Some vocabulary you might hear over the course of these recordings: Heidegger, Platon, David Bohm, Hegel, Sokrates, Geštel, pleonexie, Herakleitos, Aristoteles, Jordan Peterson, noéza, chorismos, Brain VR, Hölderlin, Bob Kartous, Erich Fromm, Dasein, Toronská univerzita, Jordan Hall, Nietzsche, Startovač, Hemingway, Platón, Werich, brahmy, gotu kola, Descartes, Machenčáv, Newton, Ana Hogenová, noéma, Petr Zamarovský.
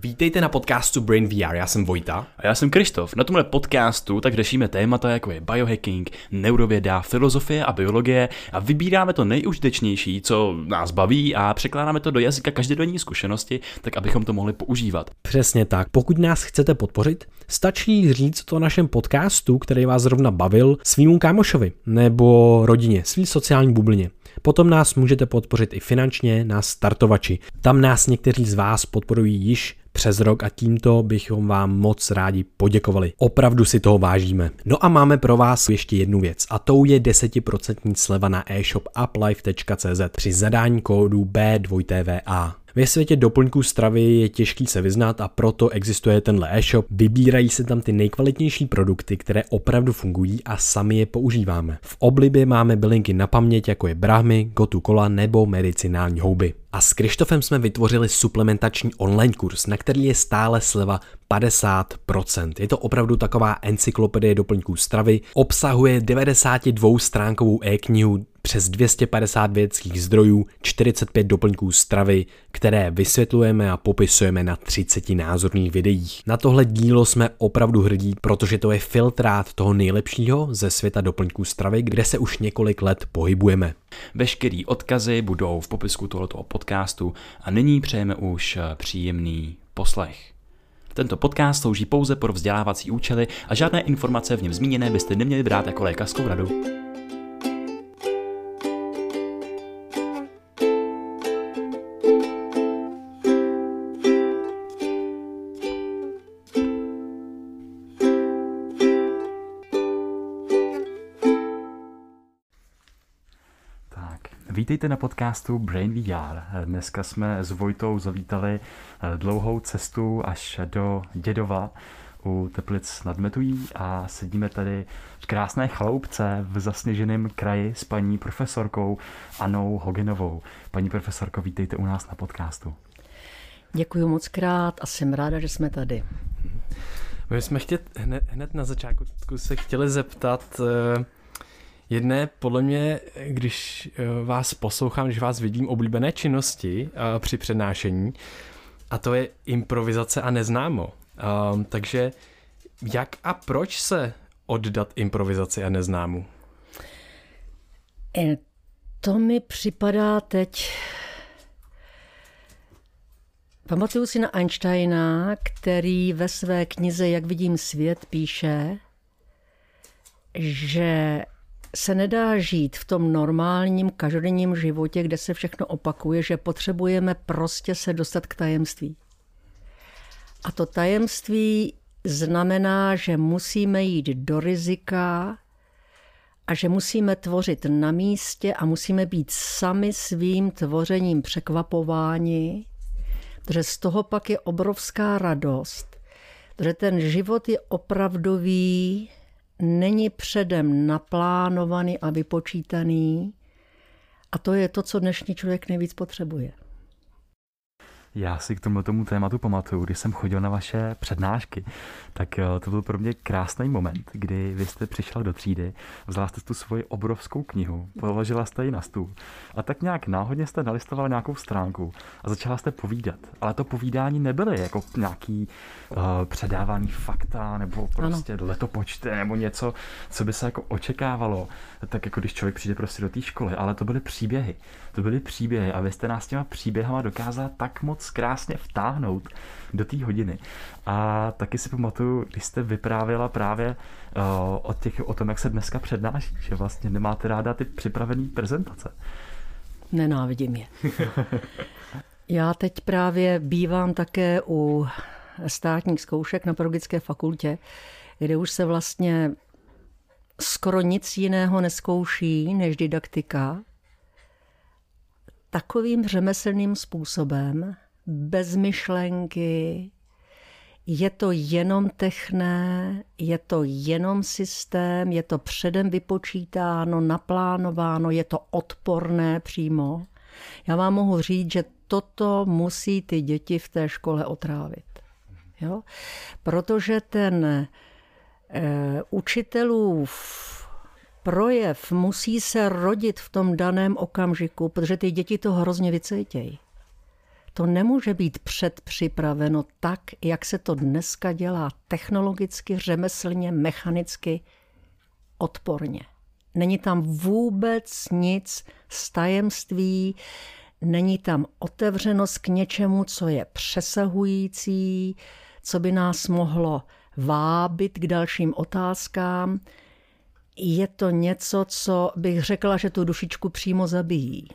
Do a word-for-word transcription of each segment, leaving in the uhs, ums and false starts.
Vítejte na podcastu Brain V R, já jsem Vojta. A já jsem Krištof. Na tomhle podcastu tak řešíme témata, jako je biohacking, neurověda, filozofie a biologie a vybíráme to nejužitečnější, co nás baví a překládáme to do jazyka každodenní zkušenosti, tak abychom to mohli používat. Přesně tak. Pokud nás chcete podpořit, stačí říct to o našem podcastu, který vás zrovna bavil, svýmu kámošovi nebo rodině, svý sociální bublině. Potom nás můžete podpořit i finančně na Startovači. Tam nás někteří z vás podporují již přes rok a tímto bychom vám moc rádi poděkovali. Opravdu si toho vážíme. No a máme pro vás ještě jednu věc a tou je deset procent sleva na e-shop uplife tečka cz při zadání kódu bé dva té vé á. Ve světě doplňků stravy je těžký se vyznat a proto existuje tenhle e-shop. Vybírají se tam ty nejkvalitnější produkty, které opravdu fungují a sami je používáme. V oblibě máme bylinky na paměť, jako je brahmy, gotu kola nebo medicinální houby. A s Krištofem jsme vytvořili suplementační online kurz, na který je stále sleva padesát procent. Je to opravdu taková encyklopedie doplňků stravy, obsahuje devadesátidvoustránkovou e-knihu, přes dvě stě padesát vědeckých zdrojů, čtyřicet pět doplňků stravy, které vysvětlujeme a popisujeme na třiceti názorných videích. Na tohle dílo jsme opravdu hrdí, protože to je filtrát toho nejlepšího ze světa doplňků stravy, kde se už několik let pohybujeme. Veškerý odkazy budou v popisku tohoto podcastu a nyní přejeme už příjemný poslech. Tento podcast slouží pouze pro vzdělávací účely a žádné informace v něm zmíněné byste neměli brát jako lékařskou radu. Vítejte na podcastu Brain V R. Dneska jsme s Vojtou zavítali dlouhou cestu až do Dědova u Teplic nad Metují a sedíme tady v krásné chaloupce v zasněženém kraji s paní profesorkou Anou Hogenovou. Paní profesorko, vítejte u nás na podcastu. Děkuji moc krát a jsem ráda, že jsme tady. My jsme chtěli, hned, hned na začátku se chtěli zeptat, jedné, podle mě, když vás poslouchám, když vás vidím, oblíbené činnosti uh, při přednášení, a to je improvizace a neznámo. Um, takže jak a proč se oddat improvizaci a neznámu? To mi připadá teď... Pamatuju si na Einsteina, který ve své knize Jak vidím svět píše, že se nedá žít v tom normálním každodenním životě, kde se všechno opakuje, že potřebujeme prostě se dostat k tajemství. A to tajemství znamená, že musíme jít do rizika a že musíme tvořit na místě a musíme být sami svým tvořením překvapováni, protože z toho pak je obrovská radost, protože ten život je opravdový, není předem naplánovaný a vypočítaný a to je to, co dnešní člověk nejvíc potřebuje. Já si k tomu tomu tématu pamatuju, když jsem chodil na vaše přednášky, tak to byl pro mě krásný moment, kdy vy jste přišla do třídy, vzala jste tu svoji obrovskou knihu, položila jste ji na stůl a tak nějak náhodně jste nalistovala nějakou stránku a začala jste povídat. Ale to povídání nebyly jako nějaký uh, předávaný fakta nebo prostě ano, letopočty nebo něco, co by se jako očekávalo, tak jako když člověk přijde prostě do té školy, ale to byly příběhy. To byly příběhy a vy jste nás těma příběhama dokázala tak moc krásně vtáhnout do té hodiny. A taky si pamatuju, když jste vyprávěla právě uh, o, těch, o tom, jak se dneska přednáší, že vlastně nemáte ráda ty připravené prezentace. Nenávidím je. Já teď právě bývám také u státních zkoušek na pedagogické fakultě, kde už se vlastně skoro nic jiného nezkouší než didaktika. Takovým řemeslným způsobem, bez myšlenky, je to jenom techné, je to jenom systém, je to předem vypočítáno, naplánováno, je to odporné přímo. Já vám mohu říct, že toto musí ty děti v té škole otrávit. Jo? Protože ten e, učitelův projev musí se rodit v tom daném okamžiku, protože ty děti to hrozně vycítějí. To nemůže být předpřipraveno tak, jak se to dneska dělá technologicky, řemeslně, mechanicky, odporně. Není tam vůbec nic z tajemství, není tam otevřenost k něčemu, co je přesahující, co by nás mohlo vábit k dalším otázkám. Je to něco, co bych řekla, že tu dušičku přímo zabíjí.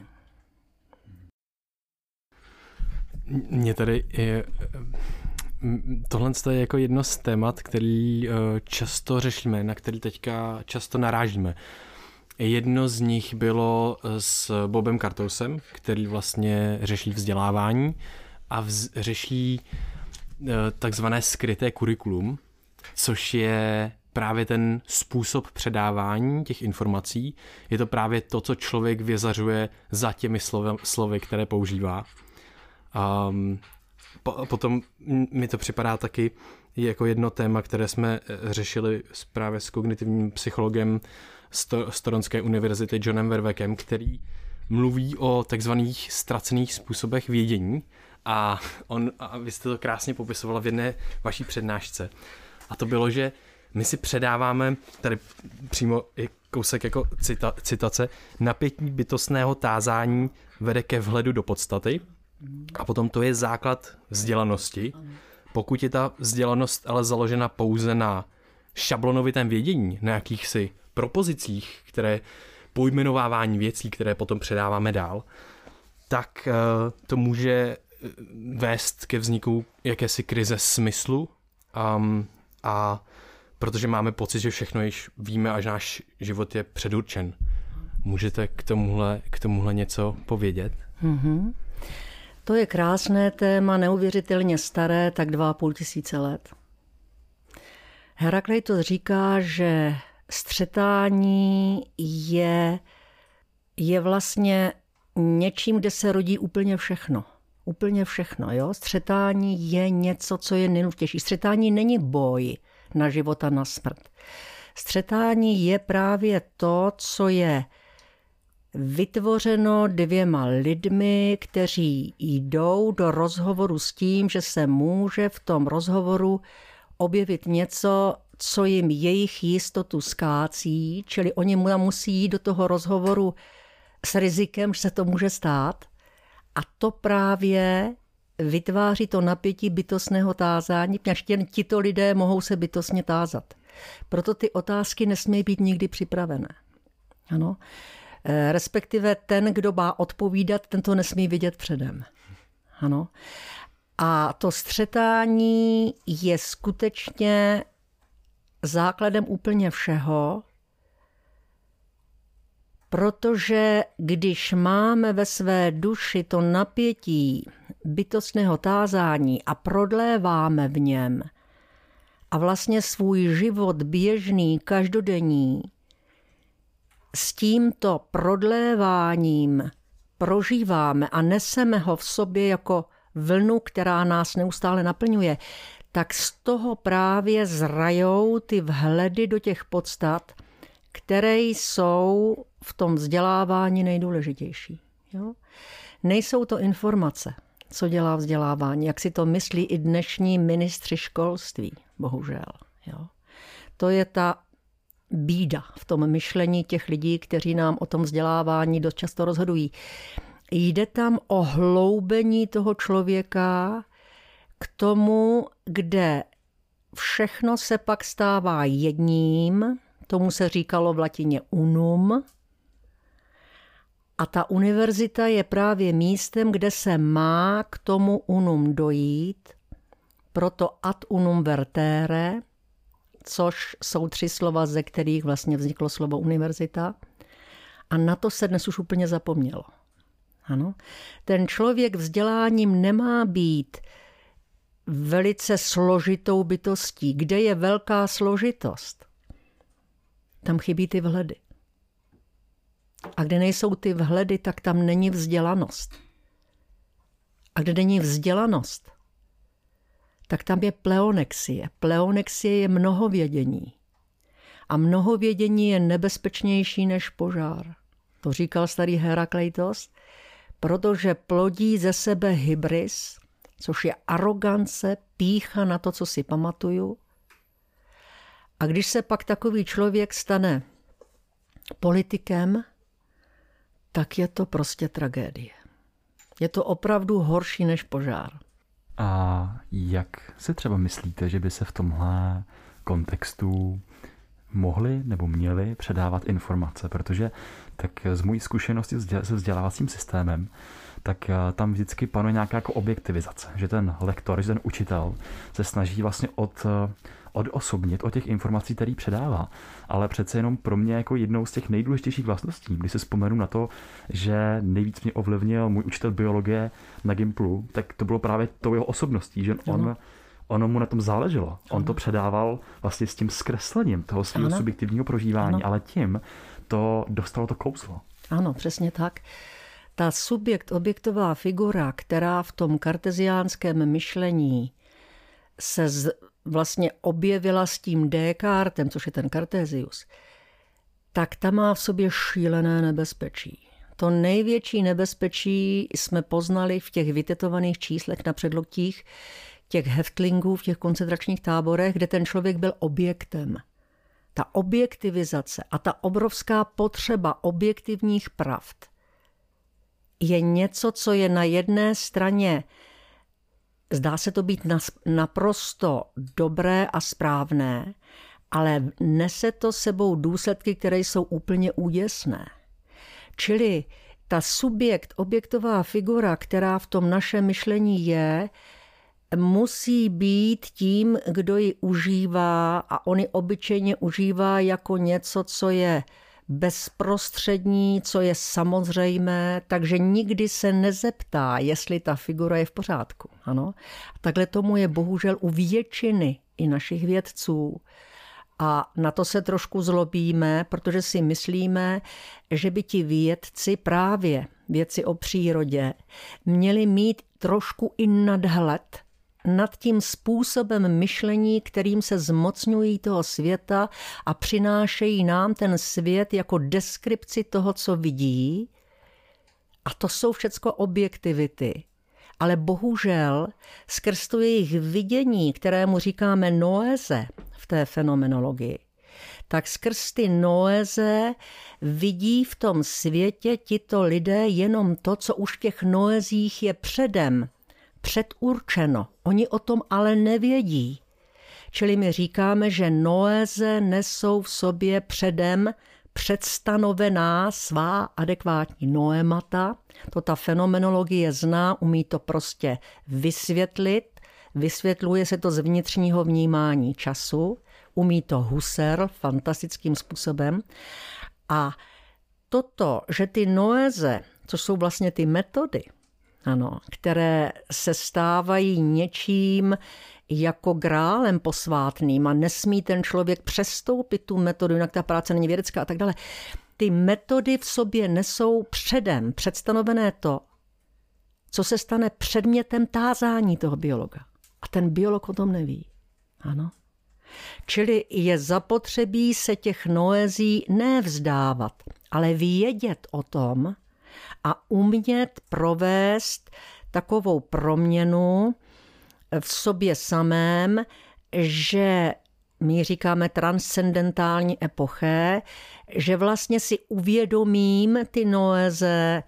Mě tady je, tohle je jako jedno z témat, který často řešíme, na který teďka často narážíme. Jedno z nich bylo s Bobem Kartousem, který vlastně řeší vzdělávání a vz, řeší takzvané skryté kurikulum, což je právě ten způsob předávání těch informací. Je to právě to, co člověk vyzařuje za těmi slovy, slovy které používá. Um, po, potom mi to připadá taky jako jedno téma, které jsme řešili právě s kognitivním psychologem z Toronské univerzity Johnem Vervaekem, který mluví o takzvaných ztracených způsobech vědění a, on, a vy jste to krásně popisovala v jedné vaší přednášce. A to bylo, že my si předáváme, tady přímo je kousek jako cita, citace, napětí bytostného tázání vede ke vhledu do podstaty. A potom to je základ vzdělanosti. Pokud je ta vzdělanost ale založena pouze na šablonovitém vědění, na jakýchsi propozicích, které pojmenovávání věcí, které potom předáváme dál, tak to může vést ke vzniku jakési krize smyslu. Um, a protože máme pocit, že všechno již víme a že náš život je předurčen. Můžete k tomuhle, k tomuhle něco povědět? Mhm. To je krásné téma, neuvěřitelně staré, tak dva a půl tisíce let. Herakleitos říká, že střetání je, je vlastně něčím, kde se rodí úplně všechno. Úplně všechno, jo? Střetání je něco, co je nejnutější. Střetání není boj na život a na smrt. Střetání je právě to, co je vytvořeno dvěma lidmi, kteří jdou do rozhovoru s tím, že se může v tom rozhovoru objevit něco, co jim jejich jistotu zkácí, čili oni musí jít do toho rozhovoru s rizikem, že se to může stát. A to právě vytváří to napětí bytostného tázání, protože tito lidé mohou se bytostně tázat. Proto ty otázky nesmějí být nikdy připravené. Ano. Respektive ten, kdo má odpovídat, ten to nesmí vidět předem. Ano. A to střetání je skutečně základem úplně všeho, protože když máme ve své duši to napětí bytostného tázání a prodléváme v něm a vlastně svůj život běžný, každodenní, s tímto prodléváním prožíváme a neseme ho v sobě jako vlnu, která nás neustále naplňuje, tak z toho právě zrajou ty vhledy do těch podstat, které jsou v tom vzdělávání nejdůležitější. Jo? Nejsou to informace, co dělá vzdělávání, jak si to myslí i dnešní ministři školství, bohužel. Jo? To je ta bída v tom myšlení těch lidí, kteří nám o tom vzdělávání dost často rozhodují. Jde tam o hloubení toho člověka k tomu, kde všechno se pak stává jedním, tomu se říkalo v latině unum, a ta univerzita je právě místem, kde se má k tomu unum dojít, proto ad unum vertere, což jsou tři slova, ze kterých vlastně vzniklo slovo univerzita. A na to se dnes už úplně zapomnělo. Ano. Ten člověk vzděláním nemá být velice složitou bytostí. Kde je velká složitost? Tam chybí ty vhledy. A kde nejsou ty vhledy, tak tam není vzdělanost. A kde není vzdělanost, tak tam je pleonexie. Pleonexie je mnohovědění. A mnohovědění je nebezpečnější než požár. To říkal starý Herakleitos, protože plodí ze sebe hybris, což je arogance, pýcha na to, co si pamatuju. A když se pak takový člověk stane politikem, tak je to prostě tragédie. Je to opravdu horší než požár. A jak si třeba myslíte, že by se v tomhle kontextu mohli nebo měli předávat informace? Protože tak z mojí zkušenosti se vzdělávacím systémem, tak tam vždycky panuje nějaká jako objektivizace, že ten lektor, že ten učitel se snaží vlastně od, odosobnit o těch informací, které předává. Ale přece jenom pro mě jako jednou z těch nejdůležitějších vlastností, když si vzpomenu na to, že nejvíc mě ovlivnil můj učitel biologie na Gimplu, tak to bylo právě tou jeho osobností, že on ano. ono mu na tom záleželo. On ano. to předával vlastně s tím zkreslením toho svého subjektivního prožívání, ano. ale tím to dostalo to kouzlo. Ano, přesně tak. Ta subjekt-objektová figura, která v tom karteziánském myšlení se z, vlastně objevila s tím Descartem, což je ten Kartézius, tak ta má v sobě šílené nebezpečí. To největší nebezpečí jsme poznali v těch vytetovaných číslech na předloktích těch heftlingů v těch koncentračních táborech, kde ten člověk byl objektem. Ta objektivizace a ta obrovská potřeba objektivních pravd je něco, co je na jedné straně, zdá se to být naprosto dobré a správné, ale nese to sebou důsledky, které jsou úplně úděsné. Čili ta subjekt, objektová figura, která v tom našem myšlení je, musí být tím, kdo ji užívá, a on ji obyčejně užívá jako něco, co je bezprostřední, co je samozřejmé, takže nikdy se nezeptá, jestli ta figura je v pořádku. Ano? Takhle tomu je bohužel u většiny i našich vědců. A na to se trošku zlobíme, protože si myslíme, že by ti vědci, právě vědci o přírodě, měli mít trošku i nadhled nad tím způsobem myšlení, kterým se zmocňují toho světa a přinášejí nám ten svět jako deskripci toho, co vidí. A to jsou všecko objektivity. Ale bohužel skrz to jejich vidění, kterému říkáme noéze v té fenomenologii, tak skrz ty noéze vidí v tom světě tito lidé jenom to, co už v těch noézích je předem předurčeno. Oni o tom ale nevědí. Čili my říkáme, že noéze nesou v sobě předem předstanovená svá adekvátní noémata. To ta fenomenologie zná, umí to prostě vysvětlit. Vysvětluje se to z vnitřního vnímání času. Umí to Husserl fantastickým způsobem. A toto, že ty noéze, což jsou vlastně ty metody, ano, které se stávají něčím jako grálem posvátným a nesmí ten člověk přestoupit tu metodu, jinak ta práce není vědecká a tak dále. Ty metody v sobě nesou předem předstanovené to, co se stane předmětem tázání toho biologa. A ten biolog o tom neví. Ano. Čili je zapotřebí se těch noézí nevzdávat, ale vědět o tom, a umět provést takovou proměnu v sobě samém, že my říkáme transcendentální epoché, že vlastně si uvědomím ty noéze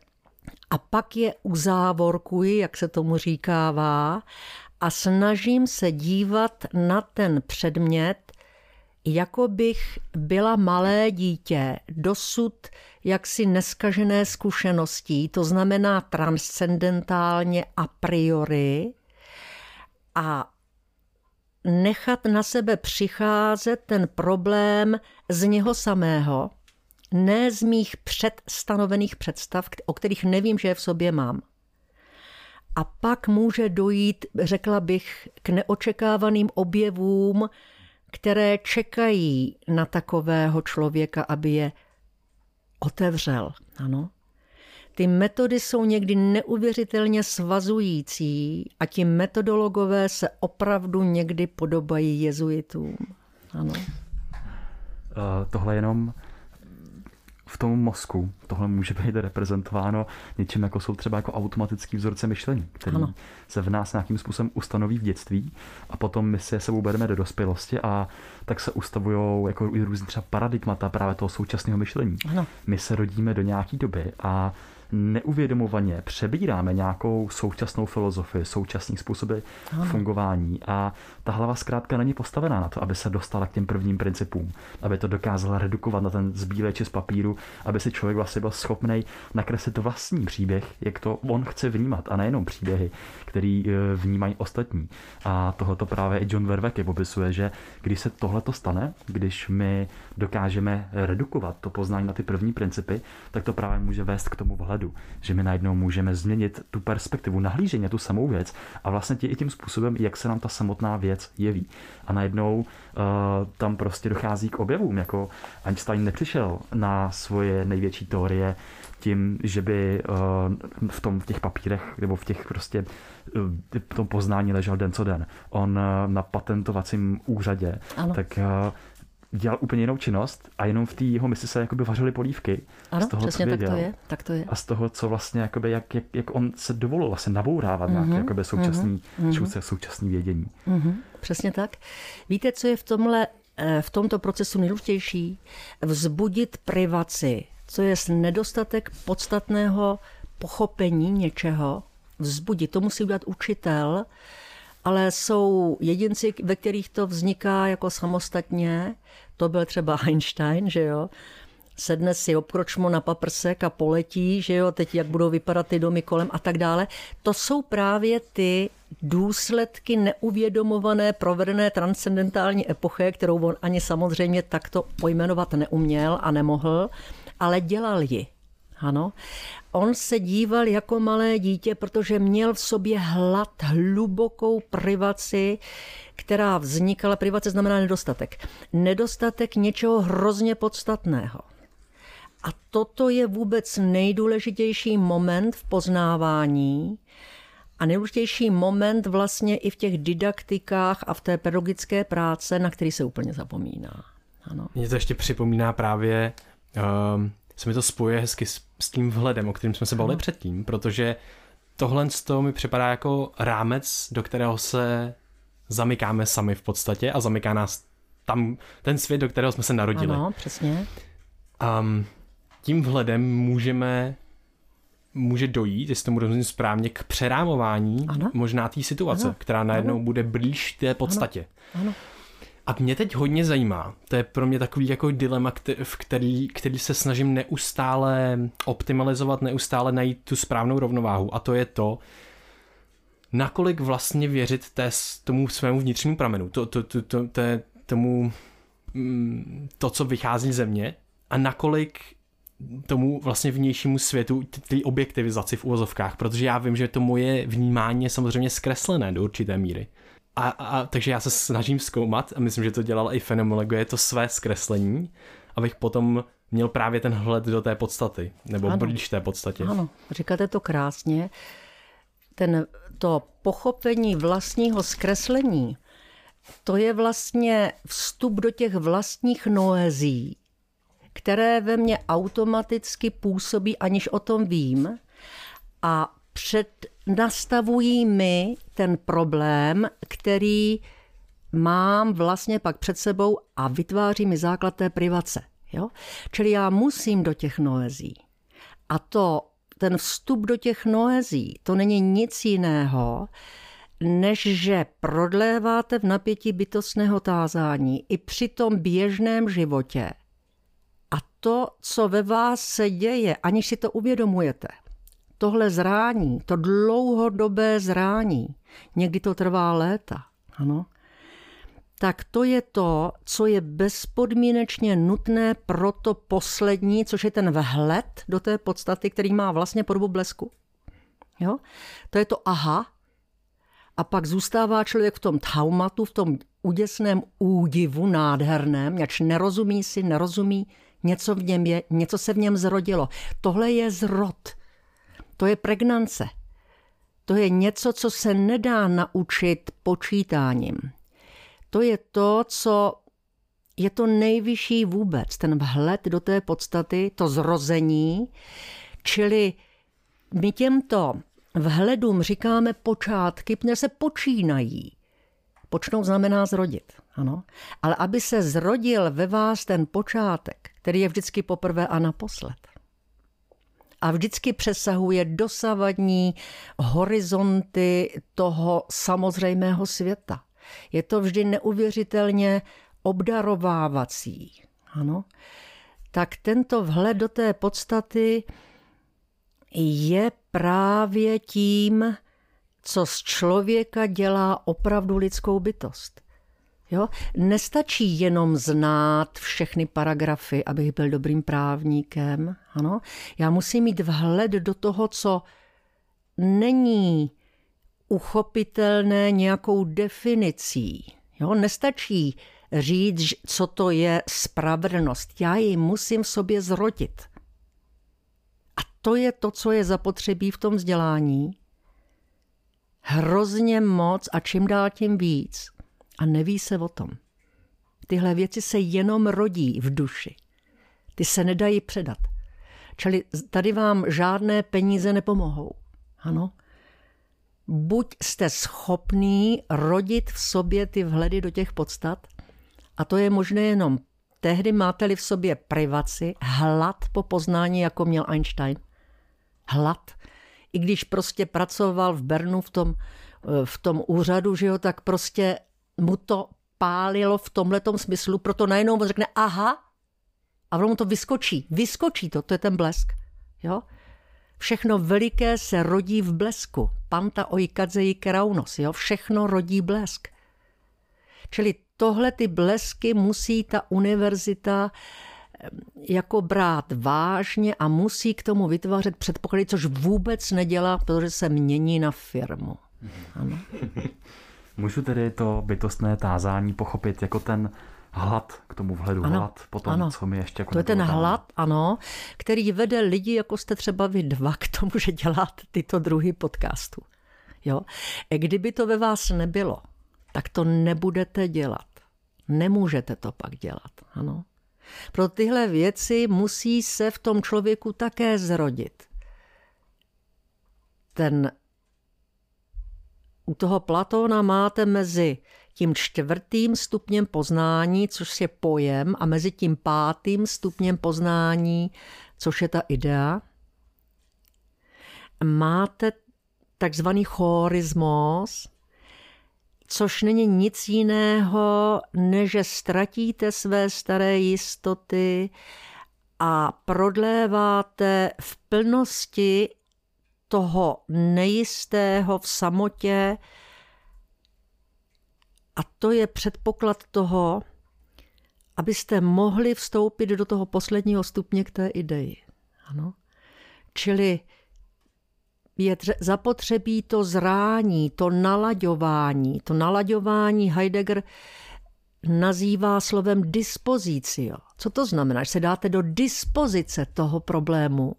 a pak je uzávorkuji, jak se tomu říkává, a snažím se dívat na ten předmět, jako bych byla malé dítě, dosud jaksi neskažené zkušeností, to znamená transcendentálně a priori, a nechat na sebe přicházet ten problém z něho samého, ne z mých předstanovených představ, o kterých nevím, že je v sobě mám. A pak může dojít, řekla bych, k neočekávaným objevům, které čekají na takového člověka, aby je otevřel. Ano. Ty metody jsou někdy neuvěřitelně svazující a ti metodologové se opravdu někdy podobají jezuitům. Ano. Uh, tohle jenom v v tom mozku. Tohle může být reprezentováno něčím, jako jsou třeba jako automatický vzorce myšlení, který ano. se v nás nějakým způsobem ustanoví v dětství a potom my se sebou bereme do dospělosti a tak se ustavují jako různý třeba paradigmata právě toho současného myšlení. Ano. My se rodíme do nějaké doby a neuvědomovaně přebíráme nějakou současnou filozofii, současný způsoby Aha. fungování a ta hlava zkrátka není postavená na to, aby se dostala k těm prvním principům, aby to dokázala redukovat na ten zbílej čist papíru, aby si člověk vlastně byl schopnej nakreslit vlastní příběh, jak to on chce vnímat a nejenom příběhy, který vnímají ostatní. A tohleto právě i John Vervaeke popisuje, že když se tohleto stane, když my dokážeme redukovat to poznání na ty první principy, tak to právě může vést k tomu vhledu, že my najednou můžeme změnit tu perspektivu nahlížení, tu samou věc a vlastně i tím způsobem, jak se nám ta samotná věc jeví. A najednou uh, tam prostě dochází k objevům, jako Einstein nepřišel na svoje největší teorie tím, že by uh, v tom v těch papírech nebo v těch prostě v tom poznání ležel den co den. On na patentovacím úřadě ano. tak dělal úplně jinou činnost a jenom v té jeho mysli se jakoby vařily polívky. Ano, z toho, přesně co tak, to je, tak to je. A z toho, co vlastně, jakoby, jak, jak, jak on se dovolil vlastně nabourávat mm-hmm, nějaké jakoby současný, mm-hmm. současný vědění. Mm-hmm, přesně tak. Víte, co je v tomhle, v tomto procesu nejdůležitější? Vzbudit privaci, co je nedostatek podstatného pochopení něčeho, vzbudit. To musí udělat učitel, ale jsou jedinci, ve kterých to vzniká jako samostatně. To byl třeba Einstein, že jo. Sedne si obkročmo na paprsek a poletí, že jo, teď jak budou vypadat ty domy kolem a tak dále. To jsou právě ty důsledky neuvědomované, provedené transcendentální epoche, kterou on ani samozřejmě takto pojmenovat neuměl a nemohl, ale dělal ji. Ano. On se díval jako malé dítě, protože měl v sobě hlad, hlubokou privaci, která vznikala. Privace znamená nedostatek. Nedostatek něčeho hrozně podstatného. A toto je vůbec nejdůležitější moment v poznávání a nejdůležitější moment vlastně i v těch didaktikách a v té pedagogické práci, na který se úplně zapomíná. Ano. Mě to ještě připomíná právě... Um... se mi to spojuje hezky s tím vhledem, o kterém jsme se bavili předtím, protože tohle z toho mi připadá jako rámec, do kterého se zamykáme sami v podstatě a zamyká nás tam ten svět, do kterého jsme se narodili. Ano, přesně. Um, tím vhledem můžeme, může dojít, jestli tomu rozumím správně, k přerámování ano. možná té situace, ano. která najednou ano. bude blíž té podstatě. Ano. Ano. A mě teď hodně zajímá, to je pro mě takový jako dilema, v který, který se snažím neustále optimalizovat, neustále najít tu správnou rovnováhu, a to je to, nakolik vlastně věřit té, tomu svému vnitřnímu pramenu, to, to, to, to, to, tomu, to, co vychází ze mě, a nakolik tomu vlastně vnějšímu světu, té objektivizaci v uvozovkách, protože já vím, že to moje vnímání je samozřejmě zkreslené do určité míry. A, a, takže já se snažím zkoumat, a myslím, že to dělala i fenomenologie, to své zkreslení, abych potom měl právě ten hled do té podstaty, nebo ano. blíž té podstatě. Ano, říkáte to krásně. Ten, to pochopení vlastního zkreslení, to je vlastně vstup do těch vlastních noézí, které ve mně automaticky působí, aniž o tom vím, a před nastavují mi ten problém, který mám vlastně pak před sebou a vytváří mi základ té privace. Jo? Čili já musím do těch noézí. A to, ten vstup do těch noézí, to není nic jiného, než že prodléváte v napětí bytostného tázání i při tom běžném životě. A to, co ve vás se děje, aniž si to uvědomujete, tohle zrání, to dlouhodobé zrání, někdy to trvá léta, ano, tak to je to, co je bezpodmínečně nutné pro to poslední, což je ten vhled do té podstaty, který má vlastně podobu blesku. Jo? To je to aha. A pak zůstává člověk v tom traumatu, v tom úděsném údivu nádherném, jač nerozumí si, nerozumí, něco v něm je, něco se v něm zrodilo. Tohle je zrod. To je pregnance. To je něco, co se nedá naučit počítáním. To je to, co je to nejvyšší vůbec, ten vhled do té podstaty, to zrození, čili my těmto vhledům říkáme počátky, protože se počínají. Počnou znamená zrodit, ano. Ale aby se zrodil ve vás ten počátek, který je vždycky poprvé a naposled. A vždycky přesahuje dosavadní horizonty toho samozřejmého světa. Je to vždy neuvěřitelně obdarovávací, ano. Tak tento vhled do té podstaty je právě tím, co z člověka dělá opravdu lidskou bytost. Jo? Nestačí jenom znát všechny paragrafy, abych byl dobrým právníkem. Ano? Já musím mít vhled do toho, co není uchopitelné nějakou definicí. Jo? Nestačí říct, co to je spravedlnost. Já ji musím v sobě zrodit. A to je to, co je zapotřebí v tom vzdělání. Hrozně moc a čím dál tím víc. A neví se o tom. Tyhle věci se jenom rodí v duši. Ty se nedají předat. Čili tady vám žádné peníze nepomohou. Ano? Buď jste schopní rodit v sobě ty vhledy do těch podstat, a to je možné jenom tehdy, máte-li v sobě privaci, hlad po poznání, jako měl Einstein. Hlad. I když prostě pracoval v Bernu v tom, v tom úřadu, že jo, tak prostě mu to pálilo v tomhletom smyslu, proto najednou on řekne aha a ono mu to vyskočí. Vyskočí to, to je ten blesk. Jo? Všechno veliké se rodí v blesku. Panta oikadzei keraunos. Jo? Všechno rodí blesk. Čili tohle ty blesky musí ta univerzita jako brát vážně a musí k tomu vytvářet předpoklady, což vůbec nedělá, protože se mění na firmu. Ano. Můžu tedy to bytostné tázání pochopit jako ten hlad k tomu vhledu, ano, hlad potom, ano. Co mi ještě... Jako to je ten hlad, ano, který vede lidi, jako jste třeba vy dva, k tomu, že děláte tyto druhy podcastů. Jo? Kdyby to ve vás nebylo, tak to nebudete dělat. Nemůžete to pak dělat, ano. Pro tyhle věci musí se v tom člověku také zrodit. Ten, u toho Platona máte mezi tím čtvrtým stupněm poznání, což je pojem, a mezi tím pátým stupněm poznání, což je ta idea, máte takzvaný chorismos, což není nic jiného, než že ztratíte své staré jistoty a prodléváte v plnosti toho nejistého v samotě. A to je předpoklad toho, abyste mohli vstoupit do toho posledního stupně k té ideji. Ano. Čili je zapotřebí to zrání, to nalaďování. To nalaďování Heidegger nazývá slovem dispozicio. Co to znamená? Že se dáte do dispozice toho problému,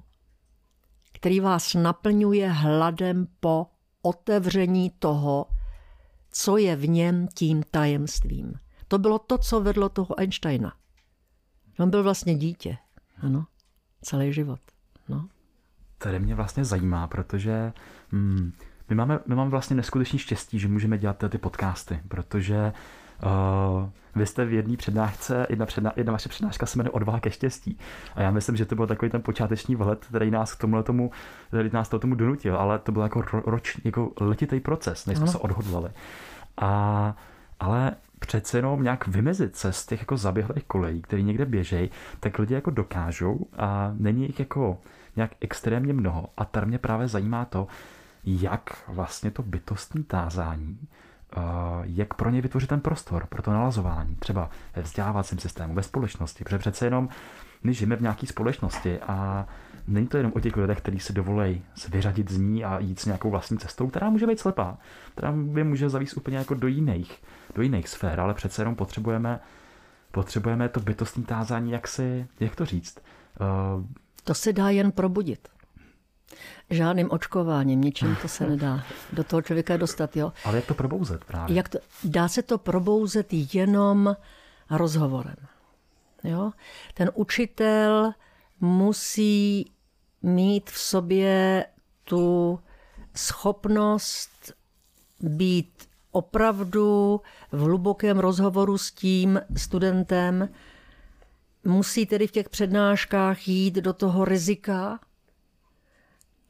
který vás naplňuje hladem po otevření toho, co je v něm tím tajemstvím. To bylo to, co vedlo toho Einsteina. On byl vlastně dítě. Ano. Celý život. No. Tady mě vlastně zajímá, protože hmm, my, máme, my máme vlastně neskutečný štěstí, že můžeme dělat ty podcasty, protože uh, vy jste v jedné přednášce, jedna, předná, jedna vaše přednáška se jmenuje Odvaha ke štěstí. A já myslím, že to byl takový ten počáteční vhled, který nás k tomuhle tomu, který nás tomu donutil, ale to byl jako, roč, jako letitý proces, než jsme se odhodlali. A, ale přece jenom nějak vymezit se z těch jako zaběhlých kolejí, které někde běžejí, tak lidi jako dokážou a není jich jako nějak extrémně mnoho. A tady mě právě zajímá to, jak vlastně to bytostní tázání, jak pro ně vytvořit ten prostor, pro to nalazování, třeba ve vzdělávacím systému, ve společnosti, protože přece jenom my žijeme v nějaké společnosti a není to jenom o těch lidech, kteří si dovolí se vyřadit z ní a jít s nějakou vlastní cestou, která může být slepá, která by může zavést úplně jako do jiných, do jiných sfér, ale přece jenom potřebujeme, potřebujeme to bytostní tázání, jak si, jak to říct, to se dá jen probudit. Žádným očkováním, ničím to se nedá do toho člověka dostat. Jo? Ale jak to probouzet právě? Jak to, dá se to probouzet jenom rozhovorem. Jo? Ten učitel musí mít v sobě tu schopnost být opravdu v hlubokém rozhovoru s tím studentem. Musí tedy v těch přednáškách jít do toho rizika,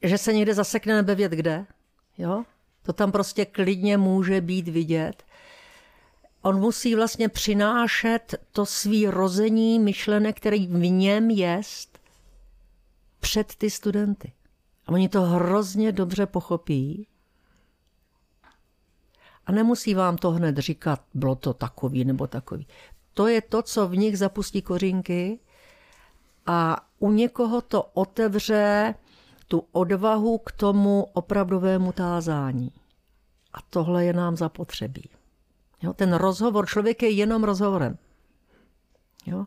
že se někde zasekne nebevět kde. Jo? To tam prostě klidně může být vidět. On musí vlastně přinášet to svý rození myšlenek, který v něm jest, před ty studenty. A oni to hrozně dobře pochopí. A nemusí vám to hned říkat, bylo to takový nebo takový. To je to, co v nich zapustí kořínky a u někoho to otevře tu odvahu k tomu opravdovému tázání. A tohle je nám zapotřebí. Jo, ten rozhovor, člověk je jenom rozhovorem. Jo?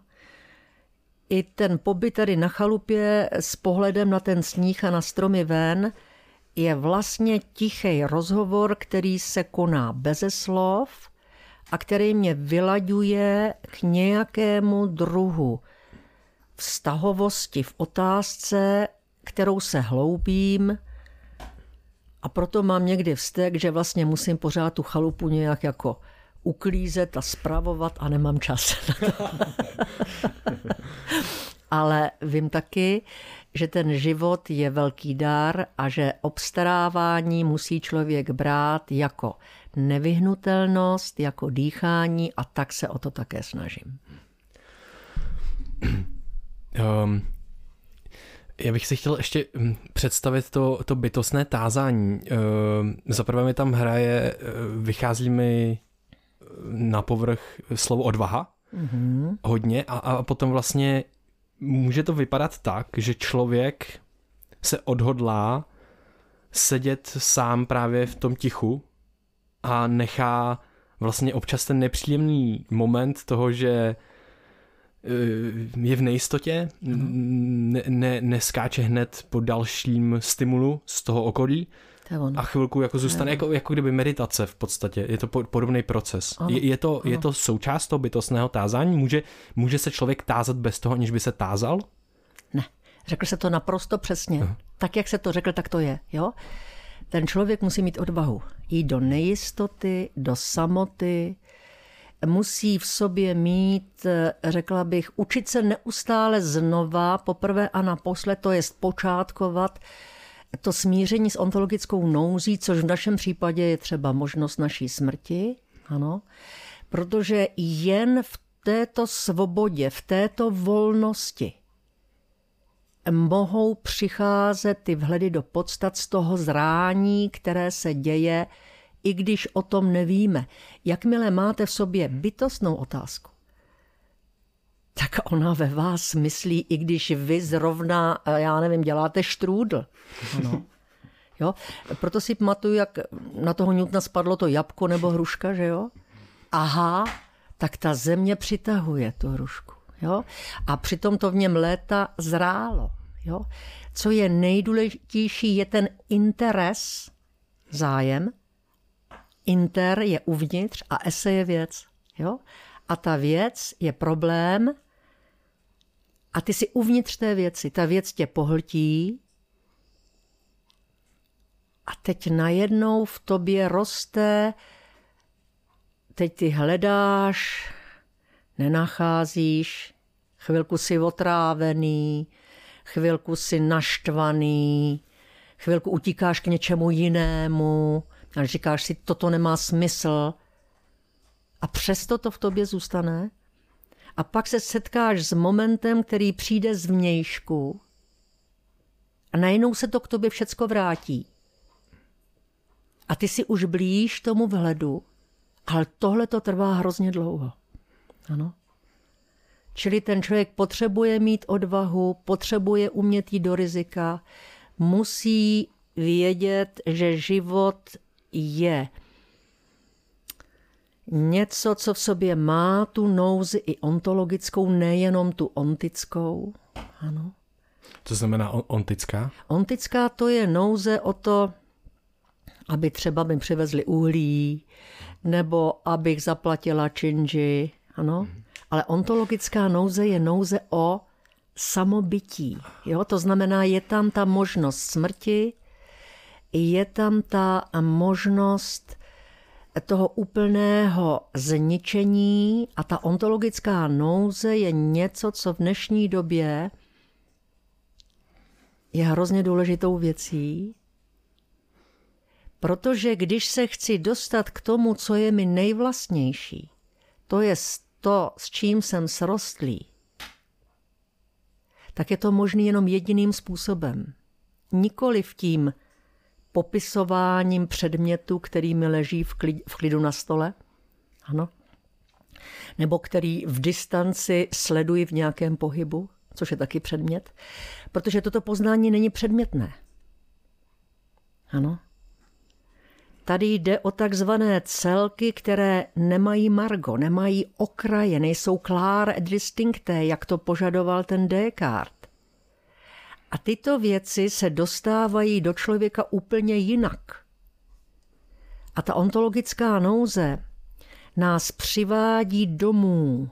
I ten pobyt tady na chalupě s pohledem na ten sníh a na stromy ven je vlastně tichý rozhovor, který se koná beze slov a který mě vylaďuje k nějakému druhu vztahovosti v otázce, kterou se hloubím, a proto mám někdy vztek, že vlastně musím pořád tu chalupu nějak jako uklízet a spravovat a nemám čas na to. Ale vím taky, že ten život je velký dar a že obstarávání musí člověk brát jako nevyhnutelnost, jako dýchání, a tak se o to také snažím. Um. Já bych si chtěl ještě představit to, to bytostné tázání. Zaprvé mi tam hraje, vychází mi na povrch slovo odvaha mm-hmm. hodně a, a potom vlastně může to vypadat tak, že člověk se odhodlá sedět sám právě v tom tichu a nechá vlastně občas ten nepříjemný moment toho, že je v nejistotě, ne, ne, neskáče hned po dalším stimulu z toho okolí to a chvilku jako zůstane, jako, jako kdyby meditace v podstatě. Je to podobný proces. Je, je, to, je to součást toho bytostného tázání? Může, může se člověk tázat bez toho, aniž by se tázal? Ne. Řekl se to naprosto přesně. Aha. Tak, jak se to řekl, tak to je. Jo? Ten člověk musí mít odvahu. Jít do nejistoty, do samoty, musí v sobě mít, řekla bych, učit se neustále znova, poprvé a naposled, to je počátkovat to smíření s ontologickou nouzí, což v našem případě je třeba možnost naší smrti, ano, protože jen v této svobodě, v této volnosti mohou přicházet ty vhledy do podstat z toho zrání, které se děje, i když o tom nevíme. Jakmile máte v sobě bytostnou otázku, tak ona ve vás myslí, i když vy zrovna, já nevím, děláte štrůdl. Ano. Jo? Proto si pamatuju, jak na toho Newtona spadlo to jabko nebo hruška, že jo? Aha, tak ta země přitahuje tu hrušku. Jo? A přitom to v něm léta zrálo. Jo? Co je nejdůležitější, je ten interes, zájem. Inter je uvnitř a esse je věc. Jo? A ta věc je problém a ty si uvnitř té věci. Ta věc tě pohltí a teď najednou v tobě roste, teď ty hledáš, nenacházíš, chvilku si otrávený, chvilku si naštvaný, chvilku utíkáš k něčemu jinému, a říkáš si, toto nemá smysl. A přesto to v tobě zůstane. A pak se setkáš s momentem, který přijde z vnějšku. A najednou se to k tobě všecko vrátí. A ty si už blíž tomu vhledu. Ale tohle to trvá hrozně dlouho. Ano. Čili ten člověk potřebuje mít odvahu, potřebuje umět jít do rizika, musí vědět, že život je něco, co v sobě má tu nouzi i ontologickou, nejenom tu ontickou. Ano. Co znamená on- ontická? Ontická, to je nouze o to, aby třeba mi přivezli uhlí, nebo abych zaplatila činži. Ano. Ale ontologická nouze je nouze o samobytí. Jo? To znamená, je tam ta možnost smrti, je tam ta možnost toho úplného zničení a ta ontologická nouze je něco, co v dnešní době je hrozně důležitou věcí, protože když se chci dostat k tomu, co je mi nejvlastnější, to je to, s čím jsem srostlý, tak je to možný jenom jediným způsobem. Nikoliv tím popisováním předmětu, který mi leží v, klid, v klidu na stole, ano, nebo který v distanci sleduji v nějakém pohybu, což je taky předmět, protože toto poznání není předmětné. Ano. Tady jde o takzvané celky, které nemají margo, nemají okraje, nejsou klár et distincté, jak to požadoval ten Descartes. A tyto věci se dostávají do člověka úplně jinak. A ta ontologická nouze nás přivádí domů.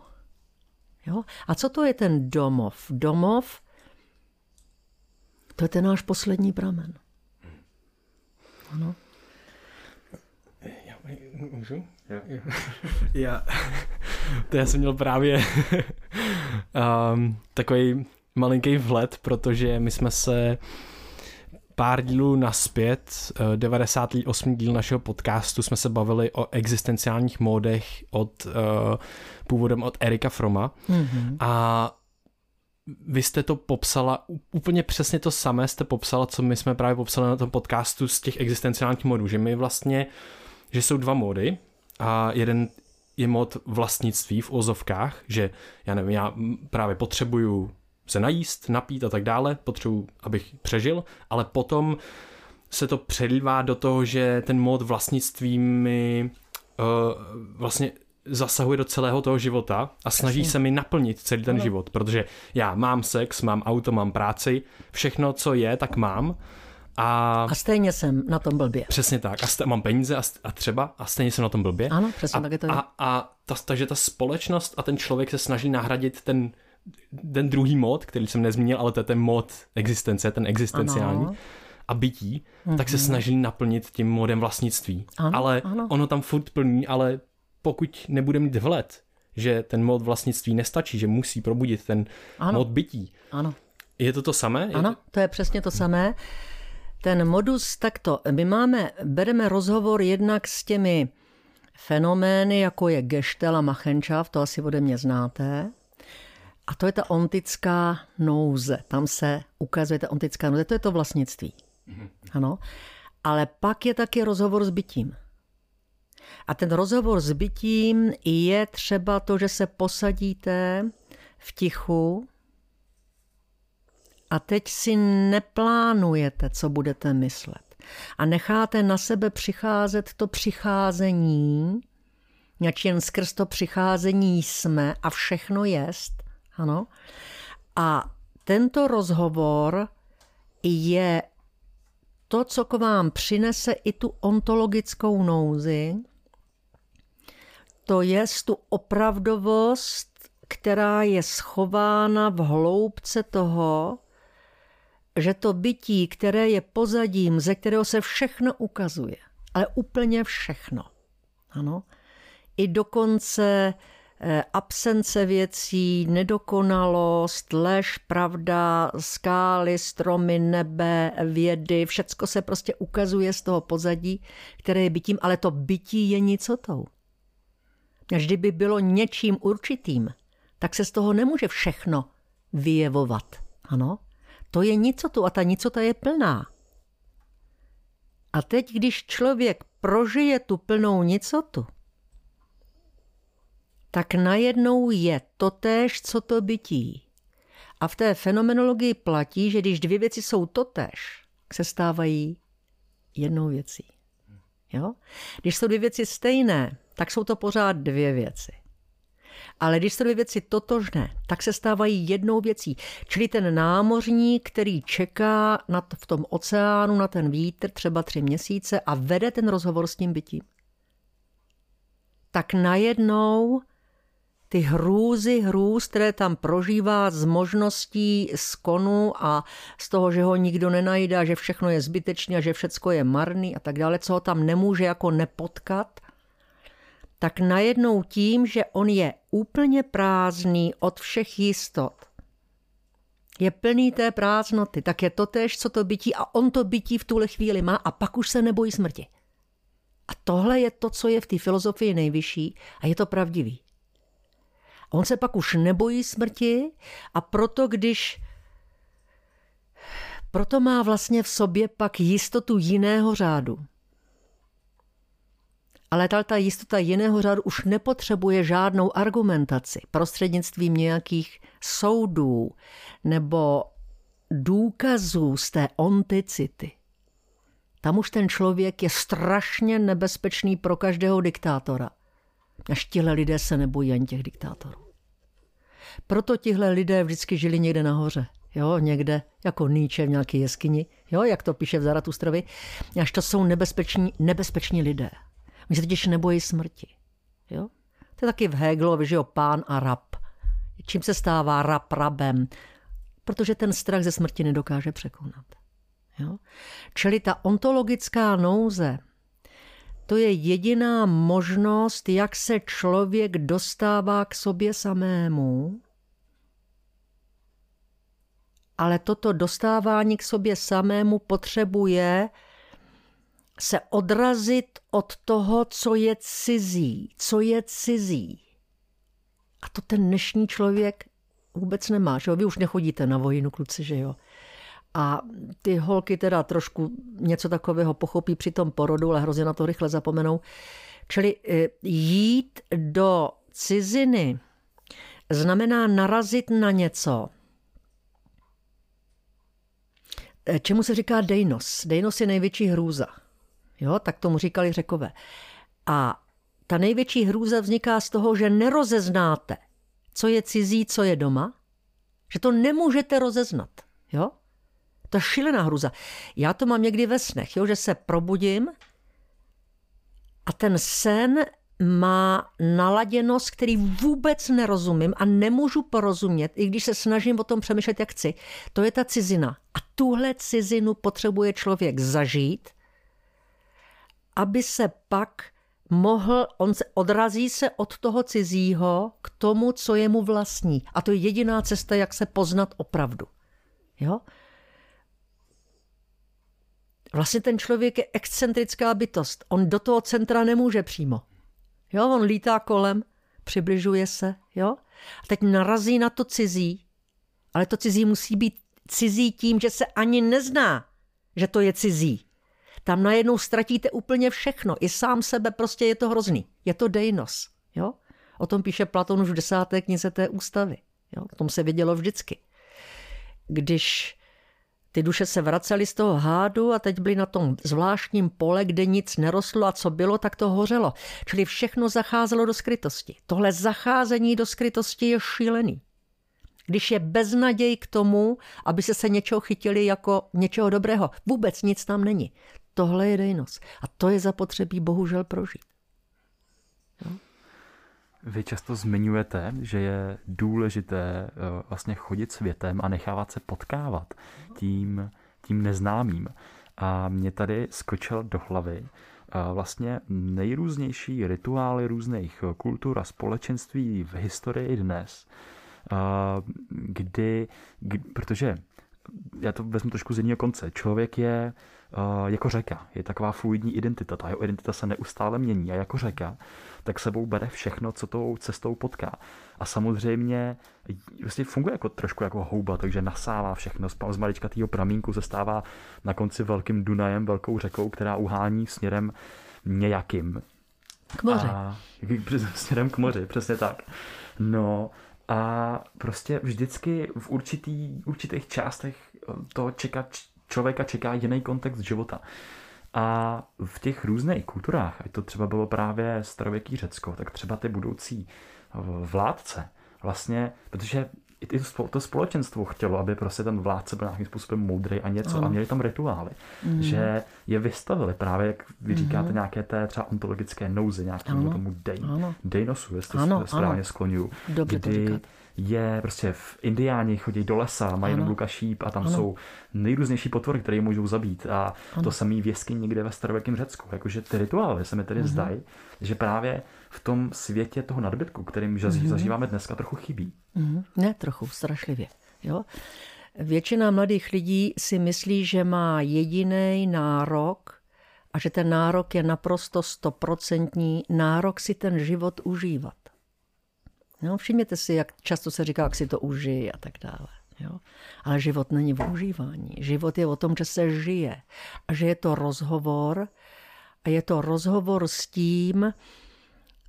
Jo? A co to je ten domov? Domov, to je ten náš poslední pramen. Ano. Můžu? Já. já. To já jsem měl právě um, takový malinký vhled, protože my jsme se pár dílů naspět, devadesátý osmý díl našeho podcastu, jsme se bavili o existenciálních módech od, uh, původem od Ericha Fromma. Mm-hmm. A vy jste to popsala, úplně přesně to samé jste popsala, co my jsme právě popsali na tom podcastu z těch existenciálních módů, že my vlastně že jsou dva módy a jeden je mód vlastnictví v ozovkách, že já nevím, já právě potřebuju se najíst, napít a tak dále, potřebuju, abych přežil, ale potom se to přelívá do toho, že ten mód vlastnictví mi uh, vlastně zasahuje do celého toho života a snaží se mi naplnit celý ten život, protože já mám sex, mám auto, mám práci, všechno, co je, tak mám. A, a stejně jsem na tom blbě. Přesně tak. A st- mám peníze a, st- a třeba a stejně jsem na tom blbě. Ano, přesně tak je to. Je. A, a ta, takže ta společnost a ten člověk se snaží nahradit ten, ten druhý mod, který jsem nezmínil, ale to je ten mod existence, ten existenciální ano. a bytí, mm-hmm. tak se snaží naplnit tím modem vlastnictví. Ano, ale ano. ono tam furt plní, ale pokud nebude mít vhled, že ten mod vlastnictví nestačí, že musí probudit ten ano. mod bytí. Ano. Je to to samé? Ano, je to... to je přesně to samé. Ten modus takto, my máme, bereme rozhovor jednak s těmi fenomény, jako je Geštel a Machenčáv, to asi ode mě znáte, a to je ta ontická nouze, tam se ukazuje ta ontická nouze, to je to vlastnictví, ano, ale pak je taky rozhovor s bytím. A ten rozhovor s bytím je třeba to, že se posadíte v tichu, a teď si neplánujete, co budete myslet. A necháte na sebe přicházet to přicházení, nějak jen skrz to přicházení jsme a všechno jest. Ano. A tento rozhovor je to, co k vám přinese i tu ontologickou nouzi, to jest tu opravdovost, která je schována v hloubce toho, že to bytí, které je pozadím, ze kterého se všechno ukazuje, ale úplně všechno, ano, i dokonce absence věcí, nedokonalost, lež, pravda, skály, stromy, nebe, vědy, všecko se prostě ukazuje z toho pozadí, které je bytím, ale to bytí je nicotou. Až kdyby bylo něčím určitým, tak se z toho nemůže všechno vyjevovat, ano. To je nicotu a ta nicota je plná. A teď, když člověk prožije tu plnou nicotu, tak najednou je totéž, co to bytí. A v té fenomenologii platí, že když dvě věci jsou totéž, se stávají jednou věcí. Jo? Když jsou dvě věci stejné, tak jsou to pořád dvě věci. Ale když jsou dvě věci totožné, tak se stávají jednou věcí. Čili ten námořník, který čeká na t- v tom oceánu na ten vítr třeba tři měsíce a vede ten rozhovor s tím bytím, tak najednou ty hrůzy, hrůz, které tam prožívá z možností skonu a z toho, že ho nikdo nenajde, že všechno je zbytečné a že všechno je marný a tak dále, co ho tam nemůže jako nepotkat, tak najednou tím, že on je úplně prázdný od všech jistot, je plný té prázdnoty, tak je to též, co to bytí a on to bytí v tuhle chvíli má a pak už se nebojí smrti. A tohle je to, co je v té filozofii nejvyšší a je to pravdivý. A on se pak už nebojí smrti a proto, když proto má vlastně v sobě pak jistotu jiného řádu. Ale ta jistota jiného řádu už nepotřebuje žádnou argumentaci prostřednictvím nějakých soudů nebo důkazů z té onticity. Tam už ten člověk je strašně nebezpečný pro každého diktátora. Až tihle lidé se nebojí ani těch diktátorů. Proto tihle lidé vždycky žili někde nahoře. Jo, někde jako Nietzsche v nějaké jeskyni. Jo, jak to píše v Zaratustrovi. Až to jsou nebezpeční, nebezpeční lidé. My se totiž nebojí smrti. Jo? To je taky v Hegelovi, že jo, pán a rab. Čím se stává rab rabem? Protože ten strach ze smrti nedokáže překonat. Jo? Čili ta ontologická nouze, to je jediná možnost, jak se člověk dostává k sobě samému. Ale toto dostávání k sobě samému potřebuje se odrazit od toho, co je cizí, co je cizí. A to ten dnešní člověk vůbec nemá, že jo? Vy už nechodíte na vojnu, kluci, že jo? A ty holky teda trošku něco takového pochopí při tom porodu, ale hrozně na to rychle zapomenou. Čili jít do ciziny znamená narazit na něco, čemu se říká deinos. Deinos je největší hrůza. Jo, tak tomu říkali Řekové. A ta největší hrůza vzniká z toho, že nerozeznáte, co je cizí, co je doma, že to nemůžete rozeznat. Jo? To je šílená hruza. Já to mám někdy ve snech, jo? Že se probudím a ten sen má naladěnost, který vůbec nerozumím a nemůžu porozumět, i když se snažím o tom přemýšlet, jak chci. To je ta cizina. A tuhle cizinu potřebuje člověk zažít, aby se pak mohl, on se odrazí se od toho cizího k tomu, co je mu vlastní. A to je jediná cesta, jak se poznat opravdu. Jo? Vlastně ten člověk je excentrická bytost. On do toho centra nemůže přímo. Jo? On lítá kolem, přibližuje se. Jo? A teď narazí na to cizí. Ale to cizí musí být cizí tím, že se ani nezná, že to je cizí. Tam najednou ztratíte úplně všechno. I sám sebe, prostě je to hrozný. Je to dejnos. Jo? O tom píše Platon už v desáté knize té ústavy. Jo? O tom se vědělo vždycky. Když ty duše se vracely z toho hádu a teď byly na tom zvláštním pole, kde nic nerostlo a co bylo, tak to hořelo. Čili všechno zacházelo do skrytosti. Tohle zacházení do skrytosti je šílený. Když je beznaděj k tomu, aby se se něčeho chytili jako něčeho dobrého. Vůbec nic tam není. Tohle je dejnos. A to je zapotřebí bohužel prožít. Jo? Vy často zmiňujete, že je důležité vlastně chodit světem a nechávat se potkávat tím, tím neznámým. A mě tady skočil do hlavy vlastně nejrůznější rituály různých kultur a společenství v historii dnes. Kdy, kdy, protože já to vezmu trošku z jiného konce. Člověk je uh, jako řeka, je taková fluidní identita, ta jeho identita se neustále mění a jako řeka, tak sebou bere všechno, co tou cestou potká. A samozřejmě vlastně funguje jako trošku jako houba, takže nasává všechno. Z maličkatýho pramínku se stává na konci velkým Dunajem, velkou řekou, která uhání směrem nějakým. K moři. A, směrem k moři, přesně tak. No... A prostě vždycky v určitý, určitých částech toho čeká, člověka čeká jiný kontext života. A v těch různých kulturách, ať to třeba bylo právě starověký Řecko, tak třeba ty budoucí vládce, vlastně, protože i to společenstvo chtělo, aby prostě ten vládce byl nějakým způsobem moudrý a něco, ano. A měli tam rituály, mm. že je vystavili právě, jak vy říkáte, mm. nějaké té třeba ontologické nouze, nějakému tomu dej, dejnosu, jestli ano, správně ano. skloňuju, dobře kdy to je prostě v Indiáni chodí do lesa, mají jenom luk a šíp a tam ano. jsou nejrůznější potvory, které můžou zabít a ano. to samý v jeskyni někde ve starověkém Řecku, jakože ty rituály se mi tedy ano. zdají, že právě v tom světě toho nadbytku, kterým mm-hmm. zažíváme dneska, trochu chybí. Mm-hmm. Ne, trochu, strašlivě. Jo? Většina mladých lidí si myslí, že má jediný nárok a že ten nárok je naprosto stoprocentní nárok si ten život užívat. No, všimněte si, jak často se říká, jak si to užij a tak dále. Jo? Ale život není v užívání. Život je o tom, že se žije a že je to rozhovor a je to rozhovor s tím,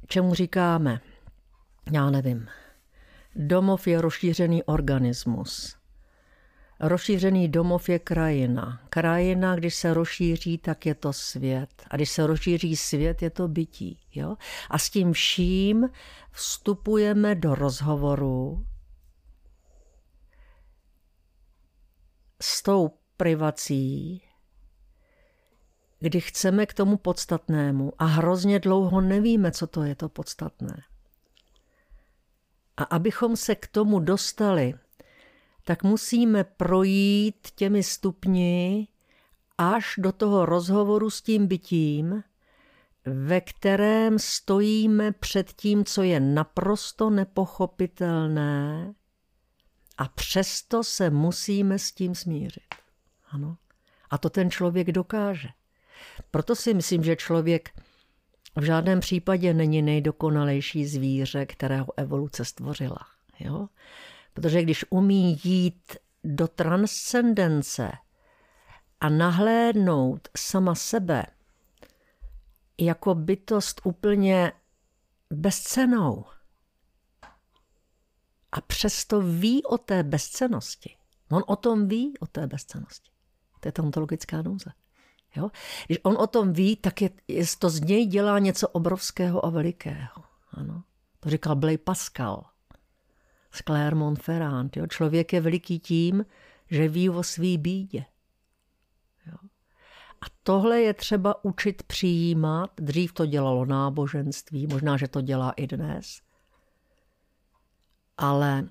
čemu říkáme, já nevím, domov je rozšířený organismus. Rozšířený domov je krajina. Krajina, když se rozšíří, tak je to svět. A když se rozšíří svět, je to bytí. Jo? A s tím vším vstupujeme do rozhovoru s tou privací, kdy chceme k tomu podstatnému a hrozně dlouho nevíme, co to je to podstatné. A abychom se k tomu dostali, tak musíme projít těmi stupni až do toho rozhovoru s tím bytím, ve kterém stojíme před tím, co je naprosto nepochopitelné a přesto se musíme s tím smířit. Ano. A to ten člověk dokáže. Proto si myslím, že člověk v žádném případě není nejdokonalejší zvíře, kterého evoluce stvořila. Jo? Protože když umí jít do transcendence a nahlédnout sama sebe jako bytost úplně bezcennou a přesto ví o té bezcennosti. On o tom ví, o té bezcennosti. To je ta ontologická nouze. Jo? Když on o tom ví, tak je, je, to z něj dělá něco obrovského a velikého. Ano. To říkal Blaise Pascal z Clermont-Ferrand. Jo? Člověk je veliký tím, že ví o svý bídě. Jo? A tohle je třeba učit přijímat. Dřív to dělalo náboženství, možná, že to dělá i dnes. Ale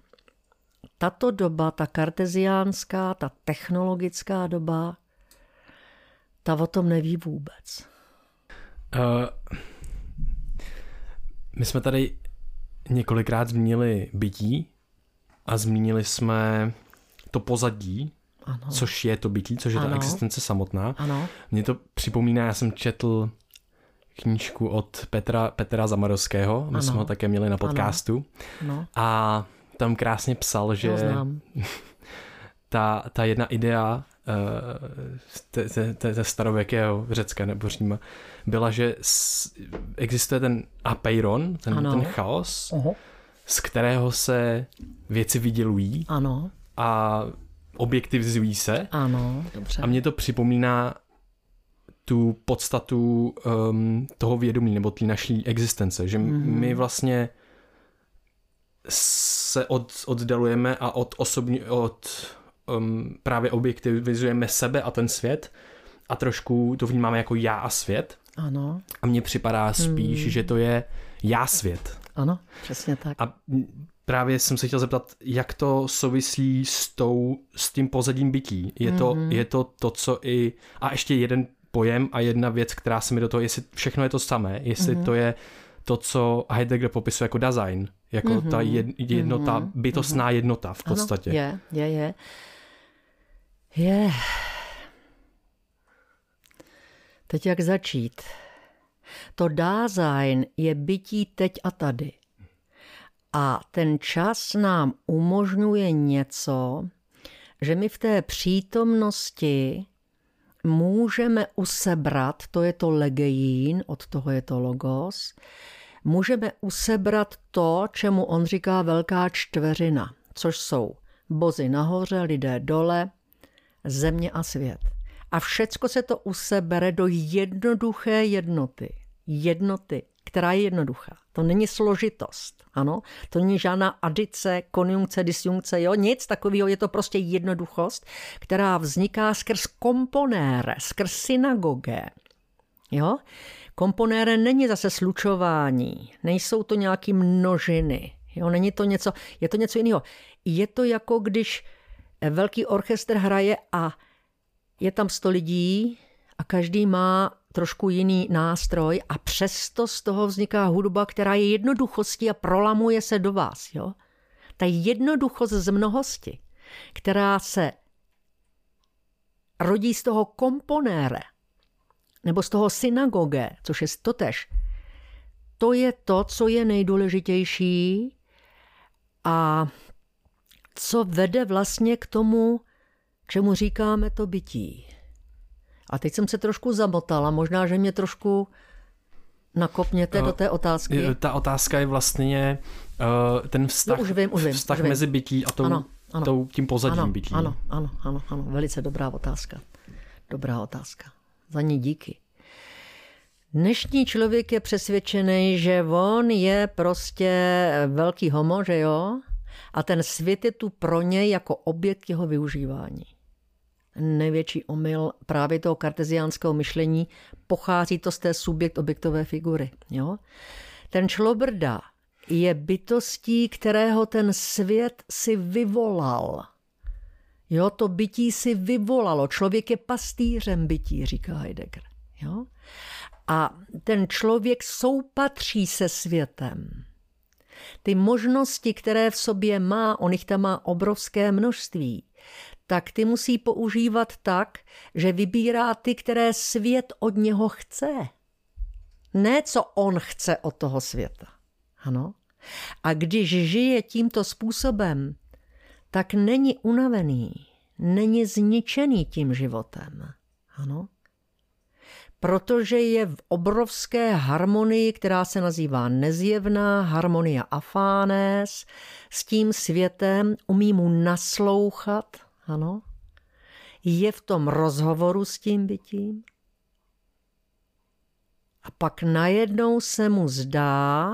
tato doba, ta karteziánská, ta technologická doba, ta o tom neví vůbec. Uh, my jsme tady několikrát zmínili bytí a zmínili jsme to pozadí, ano. což je to bytí, což je ano. ta existence samotná. Ano. Mně to připomíná, já jsem četl knížku od Petra, Petra Zamarovského, my ano. jsme ho také měli na podcastu ano. a tam krásně psal, že ta, ta jedna idea ze starověkého Řecka nebo Říma, byla, že s, existuje ten apeiron, ten, ten chaos, uh-huh. z kterého se věci vydělují ano. a objektivizují se. Ano, dobře. A mě to připomíná tu podstatu um, toho vědomí nebo té naší existence, že mm-hmm. my vlastně se od, oddalujeme a od osobní, od Um, právě objektivizujeme sebe a ten svět a trošku to vnímáme jako já a svět. Ano. A mně připadá spíš, hmm. že to je já svět. Ano, přesně tak. A právě jsem se chtěl zeptat, jak to souvisí s, tou, s tím pozadím bytí. Je, hmm. to, je to to, co i... A ještě jeden pojem a jedna věc, která se mi do toho... Jestli všechno je to samé, jestli hmm. to je to, co Heidegger popisuje jako Dasein. Jako hmm. ta jednota, hmm. bytostná jednota v podstatě. Ano, je, je, je. Je. Teď jak začít? To Dasein je bytí teď a tady. A ten čas nám umožňuje něco, že my v té přítomnosti můžeme usebrat, to je to legein, od toho je to logos, můžeme usebrat to, čemu on říká velká čtveřina, což jsou bozy nahoře, lidé dole, země a svět. A všecko se to usebere do jednoduché jednoty. Jednoty, která je jednoduchá. To není složitost, ano? To není žádná adice, konjunkce, disjunkce, jo? Nic takového, je to prostě jednoduchost, která vzniká skrz komponére, skrz synagogé, jo? Komponére není zase slučování, nejsou to nějaký množiny, jo? Není to něco, je to něco jiného. Je to jako když velký orchestr hraje a je tam sto lidí a každý má trošku jiný nástroj a přesto z toho vzniká hudba, která je jednoduchostí a prolamuje se do vás. Jo? Ta jednoduchost z mnohosti, která se rodí z toho komponére nebo z toho synagogé, což je totéž, to je to, co je nejdůležitější a co vede vlastně k tomu, čemu říkáme to bytí. A teď jsem se trošku zamotala, možná, že mě trošku nakopněte do té otázky. Ta otázka je vlastně ten vztah, no, už vím, už vím, vztah už vím. mezi bytí a tou, ano, ano, tou, tím pozadím ano, bytí. Ano, ano, ano, ano, velice dobrá otázka. Dobrá otázka. Za ní díky. Dnešní člověk je přesvědčený, že on je prostě velký homo, že jo? A ten svět je tu pro něj jako objekt jeho využívání. Největší omyl právě toho karteziánského myšlení, pochází to z té subjekt-objektové figury. Jo? Ten člobrda je bytostí, kterého ten svět si vyvolal. Jo, to bytí si vyvolalo. Člověk je pastýřem bytí, říká Heidegger. Jo? A ten člověk soupatří se světem. Ty možnosti, které v sobě má, on jich tam má obrovské množství, tak ty musí používat tak, že vybírá ty, které svět od něho chce. Ne, co on chce od toho světa. Ano. A když žije tímto způsobem, tak není unavený, není zničený tím životem. Ano. Protože je v obrovské harmonii, která se nazývá nezjevná, harmonia afánes, s tím světem, umí mu naslouchat, ano, je v tom rozhovoru s tím bytím. A pak najednou se mu zdá,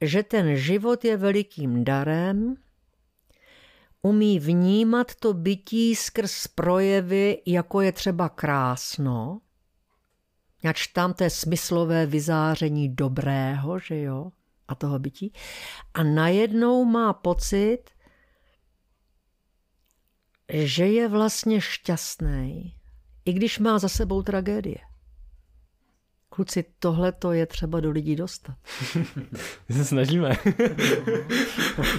že ten život je velikým darem, umí vnímat to bytí skrz projevy, jako je třeba krásno, ač tam to je smyslové vyzáření dobrého, že jo, a toho bytí. A najednou má pocit, že je vlastně šťastný, i když má za sebou tragédie. Kluci, tohleto je třeba do lidí dostat. My se snažíme.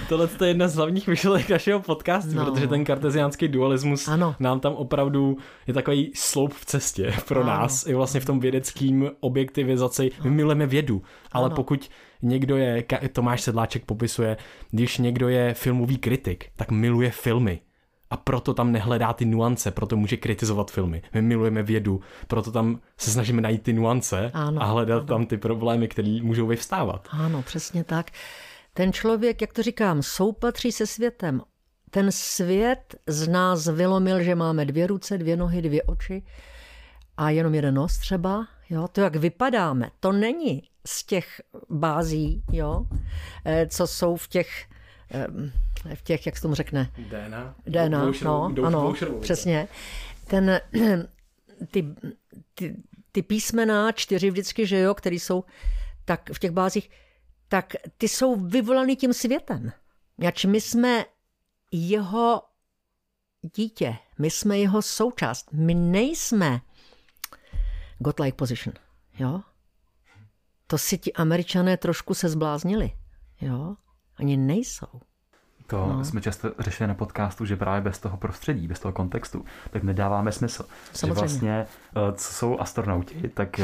Tohle je jedna z hlavních myšlenek našeho podcastu, no. Protože ten karteziánský dualismus ano. nám tam opravdu je takový sloup v cestě pro ano. nás. I vlastně v tom vědeckým objektivizaci. My milujeme vědu, ale ano. pokud někdo je, Tomáš Sedláček popisuje, když někdo je filmový kritik, tak miluje filmy. A proto tam nehledá ty nuance, proto může kritizovat filmy. My milujeme vědu, proto tam se snažíme najít ty nuance ano, a hledat ano. tam ty problémy, které můžou vyvstávat. Ano, přesně tak. Ten člověk, jak to říkám, soupatří se světem. Ten svět z nás vylomil, že máme dvě ruce, dvě nohy, dvě oči a jenom jeden nos třeba. Jo? To, jak vypadáme, to není z těch bází, jo? co jsou v těch... v těch, jak se tomu řekne? D N A. D N A, no, ano, přesně. Ten, ty, ty, ty písmena čtyři vždycky, že jo, který jsou tak v těch bázích, tak ty jsou vyvolaný tím světem. Jač my jsme jeho dítě, my jsme jeho součást, my nejsme godlike position, jo. To si ti Američané trošku se zbláznili, jo. Oni nejsou. To no. jsme často řešili na podcastu, že právě bez toho prostředí, bez toho kontextu, tak nedáváme smysl. Samozřejmě. Že vlastně, co jsou astronauti, tak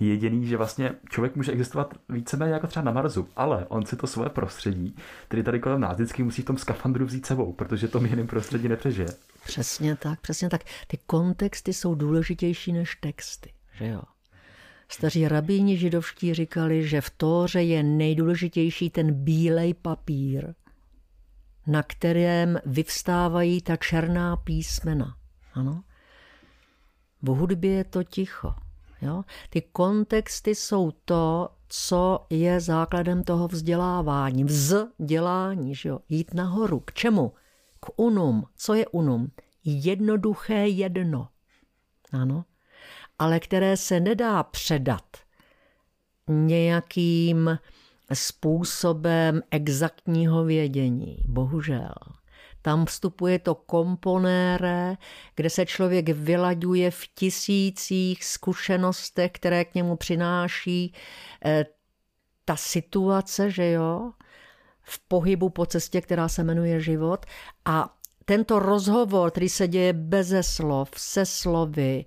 jediný, že vlastně člověk může existovat víceméně jako třeba na Marsu, ale on si to svoje prostředí, který tady kolem nás vždycky musí v tom skafandru vzít sebou, protože to jiným prostředí nepřežije. Přesně tak, přesně tak. Ty kontexty jsou důležitější než texty, že jo? Staří rabíni židovští říkali, že v Tóře je nejdůležitější ten bílej papír, na kterém vyvstávají ta černá písmena. Ano? V hudbě je to ticho. Jo? Ty kontexty jsou to, co je základem toho vzdělávání, vzdělání, že jo? Jít nahoru. K čemu? K unum. Co je unum? Jednoduché jedno. Ano. Ale které se nedá předat nějakým způsobem exaktního vědění. Bohužel. Tam vstupuje to komponéré, kde se člověk vylaďuje v tisících zkušenostech, které k němu přináší ta situace, že jo, v pohybu po cestě, která se jmenuje život. A tento rozhovor, který se děje beze slov, se slovy,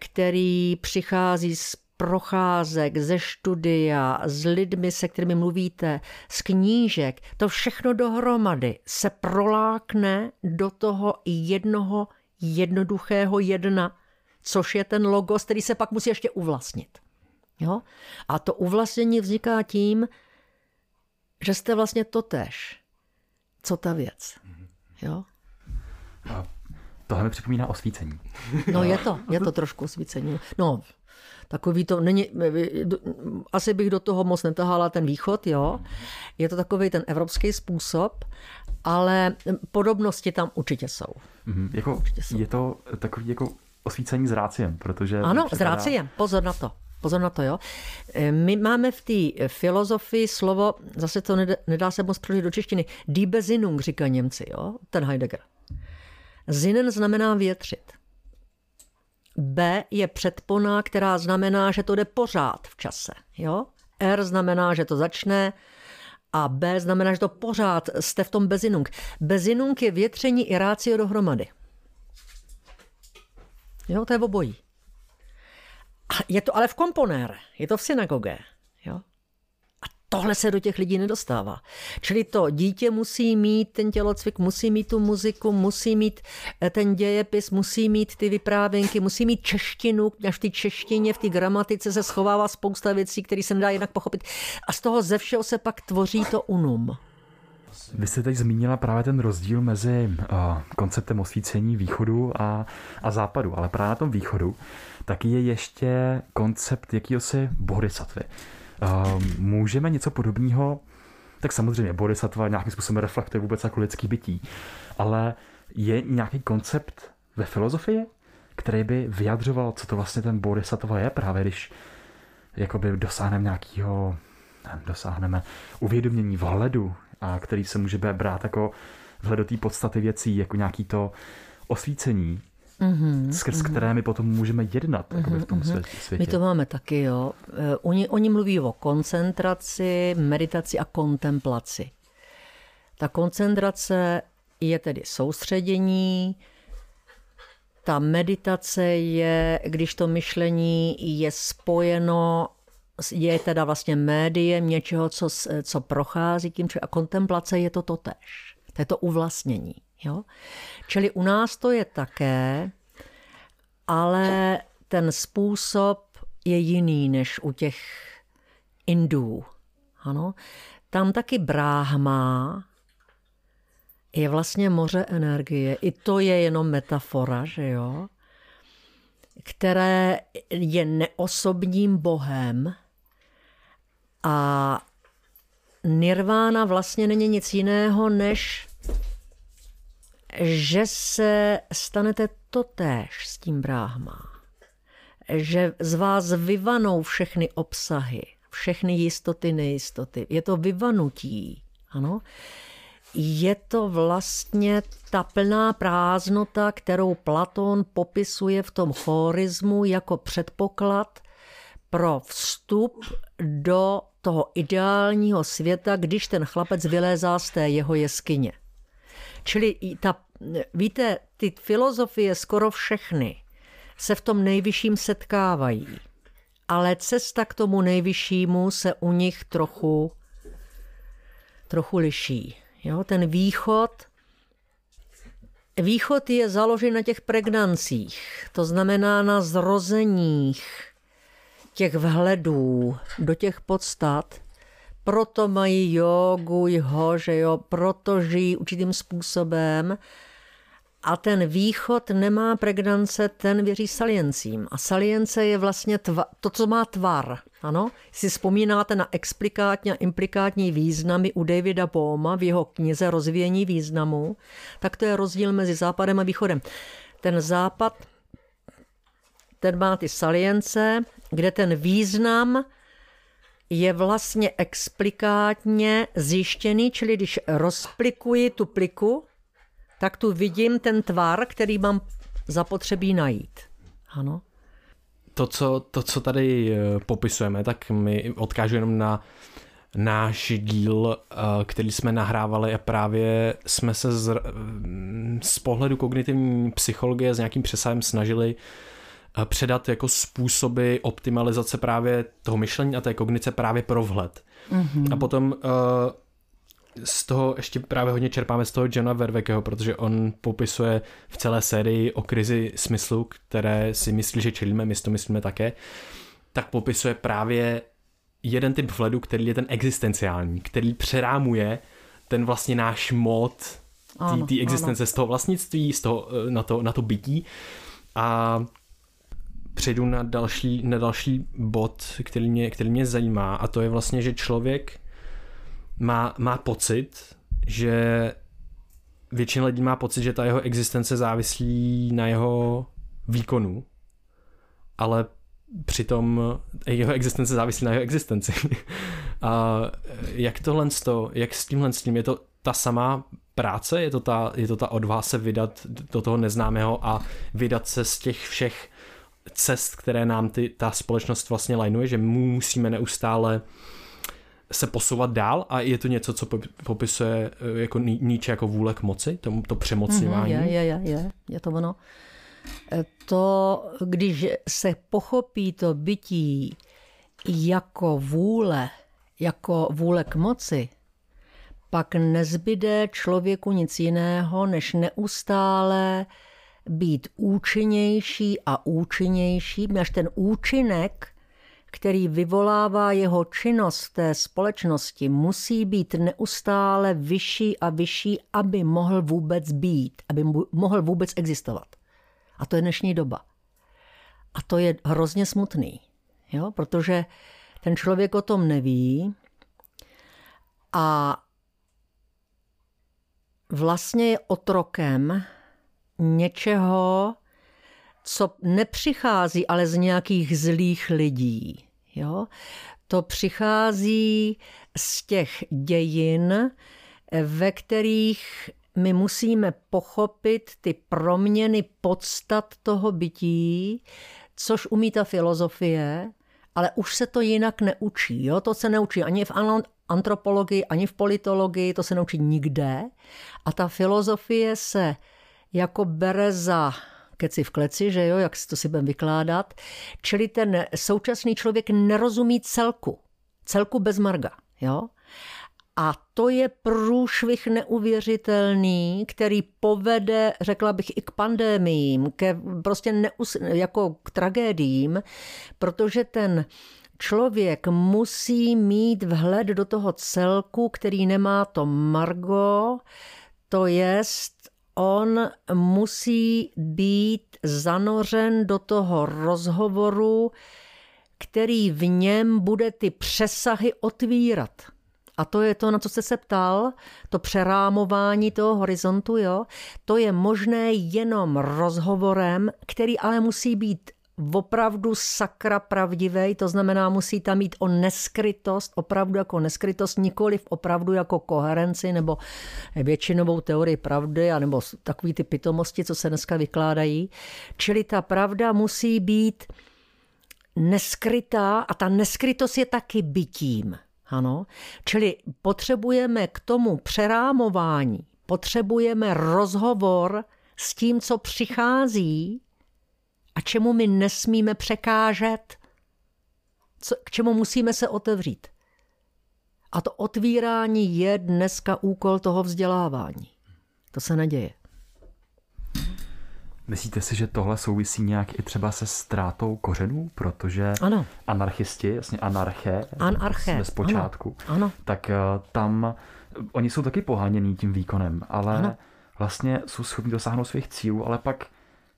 který přichází z procházek, ze studia, s lidmi, se kterými mluvíte, z knížek, to všechno dohromady se prolákne do toho jednoho jednoduchého jedna, což je ten logos, který se pak musí ještě uvlastnit. Jo? A to uvlastnění vzniká tím, že jste vlastně totéž, co ta věc. Jo? A tohle mi připomíná osvícení. No je to, je to trošku osvícení. No, takový to není, asi bych do toho moc netahala ten východ, jo. Je to takový ten evropský způsob, ale podobnosti tam určitě jsou. Mm-hmm. Jako, určitě jsou. Je to takový jako osvícení s ráciem, protože... Ano, připadá... s ráciem, pozor na to, pozor na to, jo. My máme v té filozofii slovo, zase to nedá, nedá se moc přeložit do češtiny, die Besinnung, říká Němci, jo, ten Heidegger. Sinnen znamená větřit. B je předpona, která znamená, že to jde pořád v čase. Jo? R znamená, že to začne a B znamená, že to pořád jste v tom Besinnung. Besinnung je větření i ratio dohromady. Jo, to je obojí. A je to ale v komponér, je to v synagogě. Jo? A tohle se do těch lidí nedostává. Čili to dítě musí mít ten tělocvik, musí mít tu muziku, musí mít ten dějepis, musí mít ty vyprávěnky, musí mít češtinu, až v té češtině, v té gramatice se schovává spousta věcí, které se nedá jinak pochopit. A z toho ze všeho se pak tvoří to unum. Vy jste teď zmínila právě ten rozdíl mezi uh, konceptem osvícení východu a, a západu, ale právě na tom východu taky je ještě koncept jakýhosi bodhisattvy. Uh, můžeme něco podobného, tak samozřejmě bodhisattva nějakým způsobem reflektuje vůbec jako lidský bytí, ale je nějaký koncept ve filozofii, který by vyjadřoval, co to vlastně ten bodhisattva je, právě když jakoby dosáhneme nějakého, nevím, dosáhneme uvědomění vhledu, a který se může brát jako vhled do té podstaty věcí, jako nějaký to osvícení, mm-hmm, skrz mm-hmm. které my potom můžeme jednat mm-hmm, jakoby v tom mm-hmm. světě. My to máme taky, jo. Oni, oni mluví o koncentraci, meditaci a kontemplaci. Ta koncentrace je tedy soustředění, ta meditace je, když to myšlení je spojeno, je teda vlastně médiem něčeho, co, co prochází tím, a kontemplace je to totéž. To je to uvlastnění. Jo? Čili u nás to je také, ale ten způsob je jiný než u těch Indů. Ano? Tam taky Brahma je vlastně moře energie. I to je jenom metafora, že jo? Které je neosobním bohem. A nirvána vlastně není nic jiného, než že se stanete totéž s tím Brahma. Že z vás vyvanou všechny obsahy, všechny jistoty, nejistoty. Je to vyvanutí, ano. Je to vlastně ta plná prázdnota, kterou Platón popisuje v tom chorismu jako předpoklad pro vstup do toho ideálního světa, když ten chlapec vylézá z té jeho jeskyně. Čili ta, víte, ty filozofie skoro všechny se v tom nejvyšším setkávají, ale cesta k tomu nejvyššímu se u nich trochu, trochu liší. Jo, ten východ, východ je založen na těch pregnancích, to znamená na zrozeních těch vhledů do těch podstat, proto mají jógu, jeho, že jo, proto žijí určitým způsobem A ten východ nemá pregnance, ten věří saliencím. A salience je vlastně tva, to, co má tvar. Ano? Si vzpomínáte na explikátní a implikátní významy u Davida Bohma v jeho knize Rozvíjení významu, tak to je rozdíl mezi západem a východem. Ten západ, ten má ty salience, kde ten význam je vlastně explikátně zjištěný, čili když rozplikuji tu pliku, tak tu vidím ten tvar, který mám zapotřebí najít. Ano. To, co, to, co tady popisujeme, tak mi odkážu jenom na náš díl, který jsme nahrávali a právě jsme se z, z pohledu kognitivní psychologie s nějakým přesahem snažili předat jako způsoby optimalizace právě toho myšlení a té kognice právě pro vhled. Mm-hmm. A potom z toho ještě právě hodně čerpáme z toho Johna Vervaekeho, protože on popisuje v celé sérii o krizi smyslu, které si myslí, že čelíme, my si to myslíme také, tak popisuje právě jeden typ vhledu, který je ten existenciální, který přerámuje ten vlastně náš mod té existence ano. z toho vlastnictví, z toho, na, to, na to bytí. A přejdu na další, na další bod, který mě, který mě zajímá, a to je vlastně, že člověk Má, má pocit, že většina lidí má pocit, že ta jeho existence závislí na jeho výkonu, ale přitom jeho existence závislí na jeho existenci. A jak tohle s to, jak s tímhle s tím, je to ta samá práce, je to ta, je to ta odvaha se vydat do toho neznámého a vydat se z těch všech cest, které nám ty, ta společnost vlastně lajnuje, že mu musíme neustále se posouvat dál, a je to něco, co popisuje jako Nietzsche jako vůle k moci, to, to přemocňování. Mm-hmm, je, je, je, je to ono. To, když se pochopí to bytí jako vůle, jako vůle k moci, pak nezbyde člověku nic jiného, než neustále být účinnější a účinnější, až ten účinek, který vyvolává jeho činnost té společnosti, musí být neustále vyšší a vyšší, aby mohl vůbec být, aby mohl vůbec existovat. A to je dnešní doba. A to je hrozně smutný, jo? Protože ten člověk o tom neví a vlastně je otrokem něčeho, co nepřichází ale z nějakých zlých lidí. Jo? To přichází z těch dějin, ve kterých my musíme pochopit ty proměny podstat toho bytí, což umí ta filozofie, ale už se to jinak neučí. Jo? To se neučí ani v antropologii, ani v politologii, to se neučí nikde. A ta filozofie se jako bere za keci v kleci, že jo, jak si to si budeme vykládat. Čili ten současný člověk nerozumí celku. Celku bez marga, jo. A to je průšvih neuvěřitelný, který povede, řekla bych, i k pandémiím, ke prostě neus, jako k tragédiím, protože ten člověk musí mít vhled do toho celku, který nemá to margo, to jest on musí být zanořen do toho rozhovoru, který v něm bude ty přesahy otvírat. A to je to, na co jste se ptal, to přerámování toho horizontu, jo? To je možné jenom rozhovorem, který ale musí být opravdu sakra pravdivý, to znamená, musí tam mít o neskrytost, opravdu jako neskrytost, nikoli v opravdu jako koherenci nebo většinovou teorii pravdy, anebo takový ty pitomosti, co se dneska vykládají. Čili ta pravda musí být neskrytá a ta neskrytost je taky bytím. Ano? Čili potřebujeme k tomu přerámování, potřebujeme rozhovor s tím, co přichází, a čemu my nesmíme překážet, co, k čemu musíme se otevřít. A to otvírání je dneska úkol toho vzdělávání. To se neděje. Myslíte si, že tohle souvisí nějak i třeba se ztrátou kořenů? Protože ano. anarchisti, jasně anarché, anarché. zpočátku, ano. Ano. tak tam oni jsou taky pohánění tím výkonem, ale ano. vlastně jsou schopni dosáhnout svých cílů, ale pak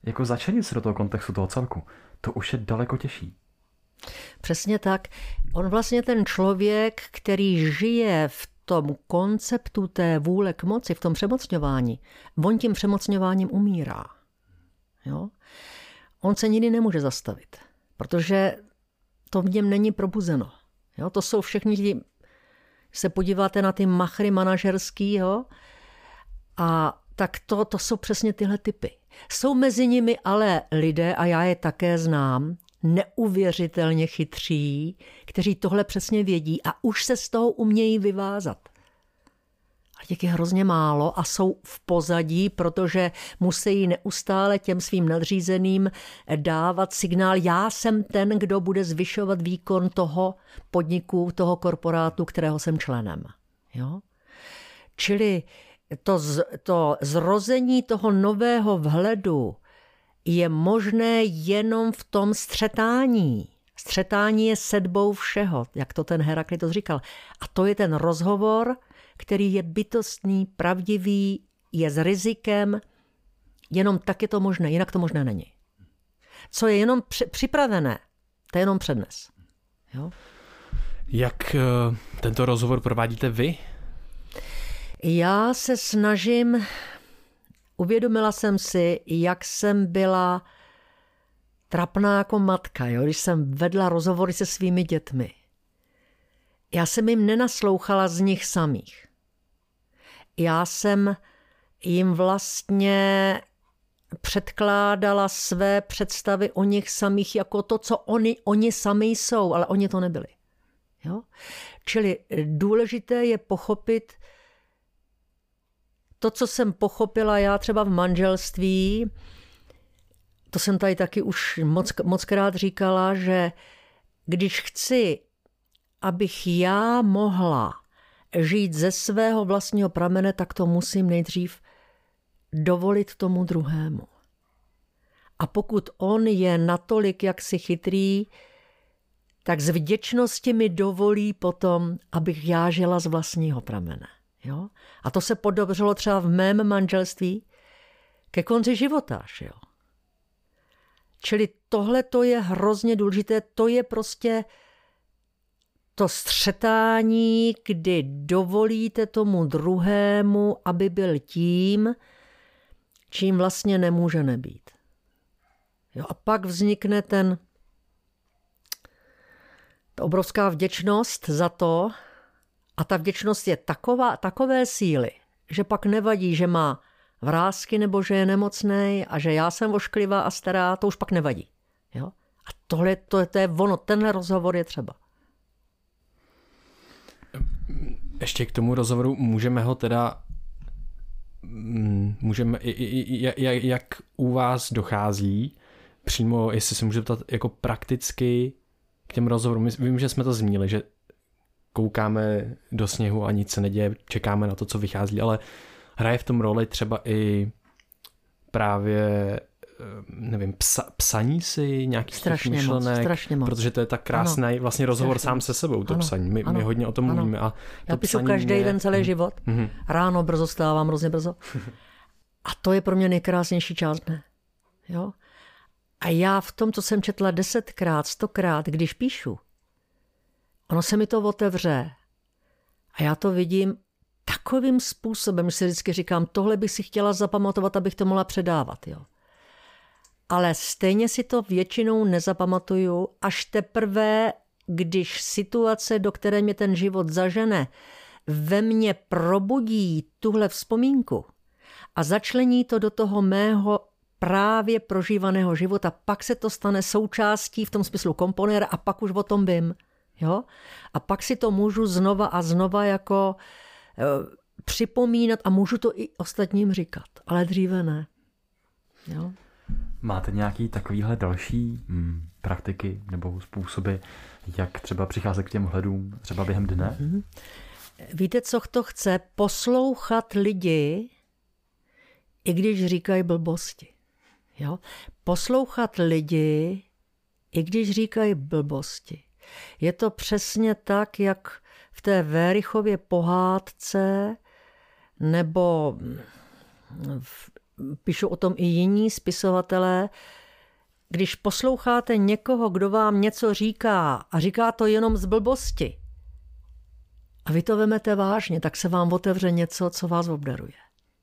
jako začlenit se do toho kontextu toho celku, to už je daleko těžší. Přesně tak. On vlastně ten člověk, který žije v tom konceptu té vůle k moci, v tom přemocňování, on tím přemocňováním umírá. Jo? On se nikdy nemůže zastavit, protože to v něm není probuzeno. Jo? To jsou všechny ti, se podíváte na ty machry manažerskýho, a tak to, to jsou přesně tyhle typy. Jsou mezi nimi ale lidé, a já je také znám, neuvěřitelně chytří, kteří tohle přesně vědí a už se z toho umějí vyvázat. A těch je hrozně málo a jsou v pozadí, protože musí neustále těm svým nadřízeným dávat signál, já jsem ten, kdo bude zvyšovat výkon toho podniku, toho korporátu, kterého jsem členem. Jo? Čili to, z, to zrození toho nového vhledu je možné jenom v tom střetání. Střetání je sedbou všeho, jak to ten Herakleitos říkal. A to je ten rozhovor, který je bytostný, pravdivý, je s rizikem. Jenom tak je to možné, jinak to možné není. Co je jenom připravené, to je jenom přednes. Jo? Jak tento rozhovor provádíte vy? Já se snažím... Uvědomila jsem si, jak jsem byla trapná jako matka, jo? Když jsem vedla rozhovory se svými dětmi. Já jsem jim nenaslouchala z nich samých. Já jsem jim vlastně předkládala své představy o nich samých jako to, co oni, oni sami jsou, ale oni to nebyli. Jo? Čili důležité je pochopit to, co jsem pochopila já třeba v manželství, to jsem tady taky už moc, mockrát říkala, že když chci, abych já mohla žít ze svého vlastního pramene, tak to musím nejdřív dovolit tomu druhému. A pokud on je natolik jaksi chytrý, tak z vděčnosti mi dovolí potom, abych já žila z vlastního pramene. Jo? A to se podobřilo třeba v mém manželství ke konci života. Jo? Čili tohle to je hrozně důležité, to je prostě to střetání, kdy dovolíte tomu druhému, aby byl tím, čím vlastně nemůže nebýt. Jo? A pak vznikne ten ta obrovská vděčnost za to, a ta vděčnost je taková, takové síly, že pak nevadí, že má vrásky nebo že je nemocnej a že já jsem ošklivá a stará, to už pak nevadí. Jo? A tohle to, to je ono, tenhle rozhovor je třeba. Ještě k tomu rozhovoru, můžeme ho teda, můžeme, jak u vás dochází, přímo, jestli se můžu ptat, jako prakticky k těm rozhovorům, vím, že jsme to zmínili, že koukáme do sněhu a nic se neděje, čekáme na to, co vychází, ale hraje v tom roli třeba i právě, nevím, psa, psaní si nějakých strašně těch myšlenek, moc, strašně moc. Protože to je tak krásný vlastně rozhovor strašně sám se sebou, to ano, psaní. My, my hodně o tom ano. mluvíme. A to já píšu každý mě... den celý hmm. život, hmm. ráno brzo stávám, hrozně brzo. A to je pro mě nejkrásnější část dne. Jo? A já v tom, co jsem četla desetkrát, stokrát, když píšu, ono se mi to otevře a já to vidím takovým způsobem, že si vždycky říkám, tohle bych si chtěla zapamatovat, abych to mohla předávat. Jo. Ale stejně si to většinou nezapamatuju, až teprve, když situace, do které mě ten život zažene, ve mně probudí tuhle vzpomínku a začlení to do toho mého právě prožívaného života, pak se to stane součástí v tom smyslu komponéra a pak už o tom vím. Jo? A pak si to můžu znova a znova jako e, připomínat a můžu to i ostatním říkat, ale dříve ne. Jo? Máte nějaký takovýhle další mm, praktiky nebo způsoby, jak třeba přicházet k těm hledům třeba během dne? Mm-hmm. Víte, co to chce? Poslouchat lidi, i když říkají blbosti. Jo? Poslouchat lidi, i když říkají blbosti. Je to přesně tak, jak v té Werichově pohádce nebo píšou o tom i jiní spisovatelé, když posloucháte někoho, kdo vám něco říká a říká to jenom z blbosti a vy to vemete vážně, tak se vám otevře něco, co vás obdaruje.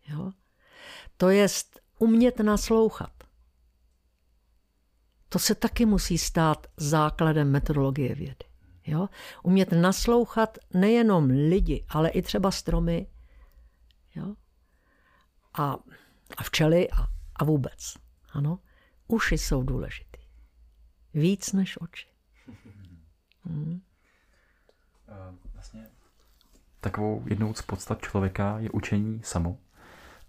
Jo? To je umět naslouchat. To se taky musí stát základem metodologie vědy. Jo? Umět naslouchat nejenom lidi, ale i třeba stromy, jo? A, a včely a, a vůbec. Ano? Uši jsou důležitý. Víc než oči. Hmm. Vlastně takovou jednou z podstat člověka je učení samo.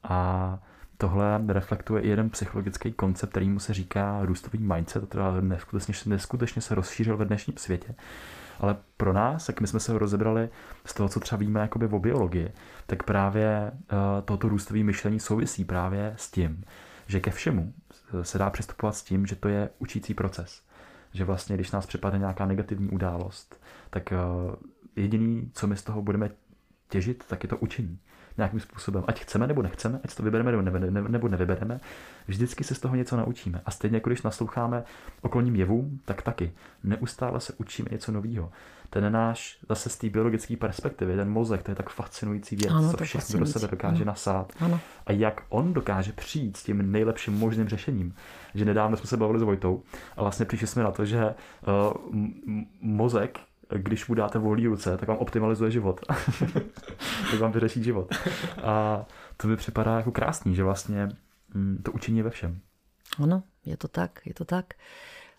A tohle reflektuje i jeden psychologický koncept, kterýmu se říká růstový mindset, který neskutečně, neskutečně se rozšířil ve dnešním světě. Ale pro nás, jak my jsme se ho rozebrali z toho, co třeba víme jakoby o biologii, tak právě toto růstové myšlení souvisí právě s tím, že ke všemu se dá přistupovat s tím, že to je učící proces. Že vlastně, když nás připadne nějaká negativní událost, tak jediný, co my z toho budeme těžit, tak je to učení. Nějakým způsobem, ať chceme nebo nechceme, ať to vybereme nebo nevybereme, vždycky se z toho něco naučíme. A stejně, jako když nasloucháme okolním jevům, tak taky. Neustále se učíme něco nového. Ten náš, zase z té biologické perspektivy, ten mozek, to je tak fascinující věc, ano, co všechno do sebe dokáže ano. nasát. Ano. A jak on dokáže přijít s tím nejlepším možným řešením. Že nedávno jsme se bavili s Vojtou a vlastně přišli jsme na to, že uh, mozek, když mu dáte volné ruce, tak vám optimalizuje život. Tak vám vyřeší život. A to mi připadá jako krásný, že vlastně to učení je ve všem. Ano, je to tak, je to tak.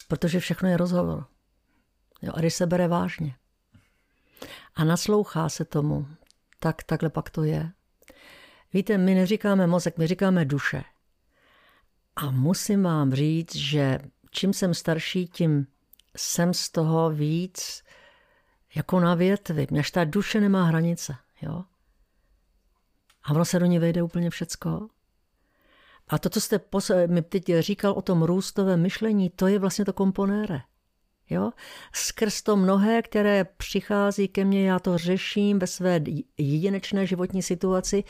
Protože všechno je rozhovor. Jo, a když se bere vážně a naslouchá se tomu, tak takhle pak to je. Víte, my neříkáme mozek, my říkáme duše. A musím vám říct, že čím jsem starší, tím jsem z toho víc jako na větvi, až ta duše nemá hranice, jo. A ono se do ní vejde úplně všecko. A to, co jste pos- mi teď říkal o tom růstovém myšlení, to je vlastně to komponére, jo. Skrz to mnohé, které přichází ke mně, já to řeším ve své jedinečné životní situaci,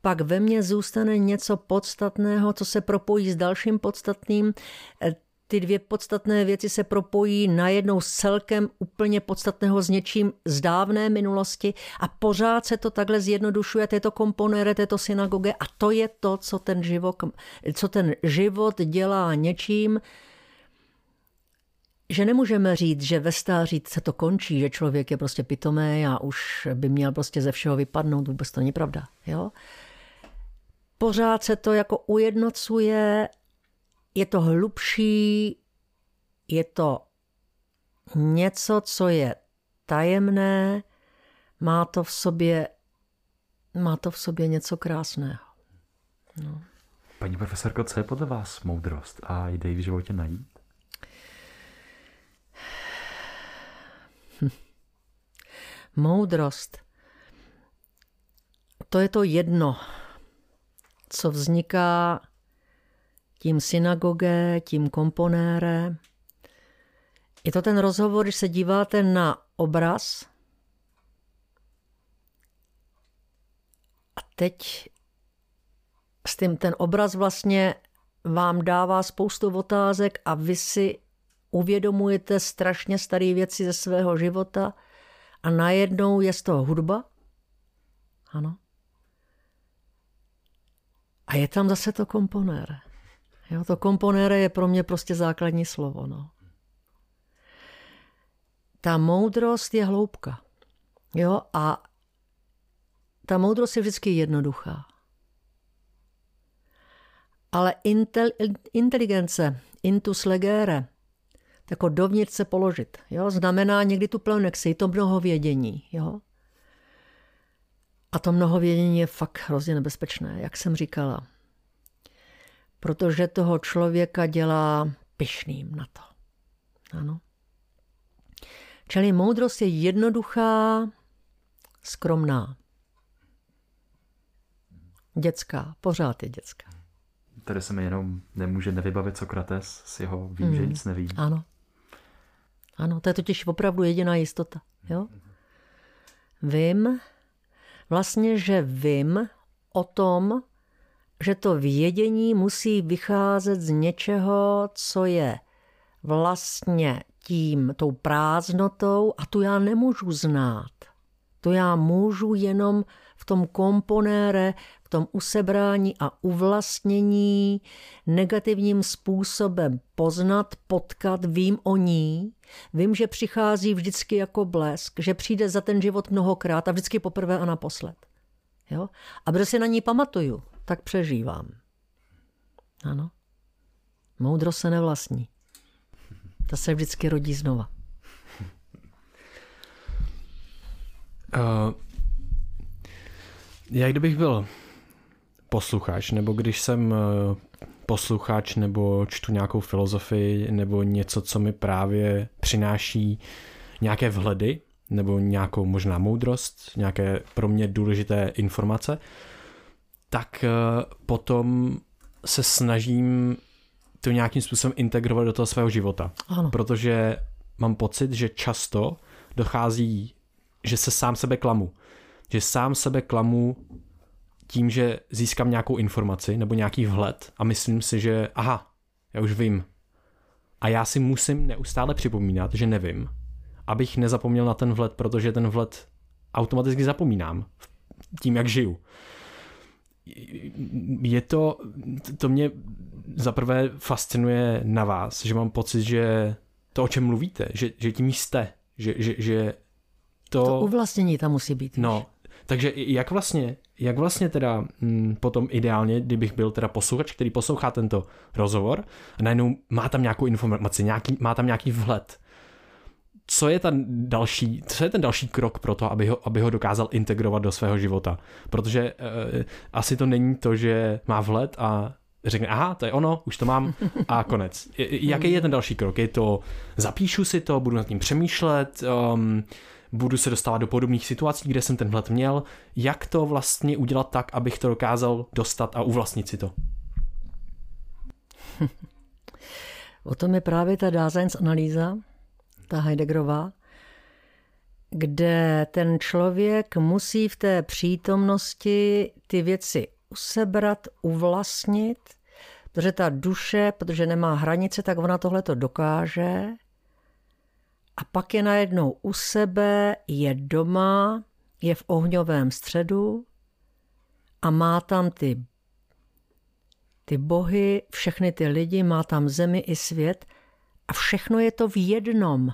pak ve mně zůstane něco podstatného, co se propojí s dalším podstatným. Ty dvě podstatné věci se propojí najednou s celkem úplně podstatného s něčím z dávné minulosti a pořád se to takhle zjednodušuje, této komponére, této synagoge a to je to, co ten život, co ten život dělá něčím, že nemůžeme říct, že ve stáří se to končí, že člověk je prostě pitomý a už by měl prostě ze všeho vypadnout, vůbec to není pravda. Jo? Pořád se to jako ujednocuje. Je to hlubší, je to něco, co je tajemné, má to v sobě, má to v sobě něco krásného. No. Paní profesorko, co je podle vás moudrost a jde ji v životě najít? Moudrost. To je to jedno, co vzniká tím synagoge, tím komponére. Je to ten rozhovor, když se díváte na obraz a teď s tím ten obraz vlastně vám dává spoustu otázek a vy si uvědomujete strašně staré věci ze svého života a najednou je z toho hudba. Ano. A je tam zase to komponére. Jo, to komponére je pro mě prostě základní slovo. No. Ta moudrost je hloubka. Jo, a ta moudrost je vždycky jednoduchá. Ale intel, inteligence, intus legere, jako dovnitř se položit, jo, znamená někdy tu pleonexii, to mnohovědění. Jo. A to mnohovědění je fakt hrozně nebezpečné, jak jsem říkala. Protože toho člověka dělá pyšným na to. Ano. Čili moudrost je jednoduchá, skromná. Dětská, pořád je dětská. Tady se mi jenom nemůže nevybavit Sokrates, s jeho vím, mm. že nic neví. Ano. Ano, to je totiž opravdu jediná jistota. Jo? Vím, vlastně, že vím o tom, že to vědění musí vycházet z něčeho, co je vlastně tím, tou prázdnotou, a tu já nemůžu znát. To já můžu jenom v tom komponéře, v tom usebrání a uvlastnění negativním způsobem poznat, potkat, vím o ní. Vím, že přichází vždycky jako blesk, že přijde za ten život mnohokrát a vždycky poprvé a naposled. Jo? A protože si na ní pamatuju, tak přežívám. Ano. Moudrost se nevlastní. Ta se vždycky rodí znova. Uh, já kdybych byl posluchač, nebo když jsem posluchač, nebo čtu nějakou filozofii, nebo něco, co mi právě přináší nějaké vhledy, nebo nějakou možná moudrost, nějaké pro mě důležité informace, tak potom se snažím to nějakým způsobem integrovat do toho svého života. Ano. Protože mám pocit, že často dochází, že se sám sebe klamu. Že sám sebe klamu tím, že získám nějakou informaci nebo nějaký vhled a myslím si, že aha, já už vím. A já si musím neustále připomínat, že nevím, abych nezapomněl na ten vhled, protože ten vhled automaticky zapomínám tím, jak žiju. Je to, to mě zaprvé fascinuje na vás, že mám pocit, že to, o čem mluvíte, že, že tím jste, že, že, že to... To uvlastnění tam musí být. No, takže jak vlastně, jak vlastně teda m, potom ideálně, kdybych byl teda posluchač, který poslouchá tento rozhovor a najednou má tam nějakou informaci, nějaký, má tam nějaký vhled. Co je, ta další, co je ten další krok pro to, aby ho, aby ho dokázal integrovat do svého života? Protože e, asi to není to, že má vhled a řekne, aha, to je ono, už to mám a konec. E, jaký je ten další krok? Je to, zapíšu si to, budu nad tím přemýšlet, um, budu se dostávat do podobných situací, kde jsem ten vhled měl. Jak to vlastně udělat tak, abych to dokázal dostat a uvlastnit si to? O tom je právě ta Daseinsanalyza, ta Heideggerová, kde ten člověk musí v té přítomnosti ty věci usebrat, uvlastnit, protože ta duše, protože nemá hranice, tak ona tohle to dokáže. A pak je najednou u sebe, je doma, je v ohňovém středu a má tam ty, ty bohy, všechny ty lidi, má tam zemi i svět. A všechno je to v jednom.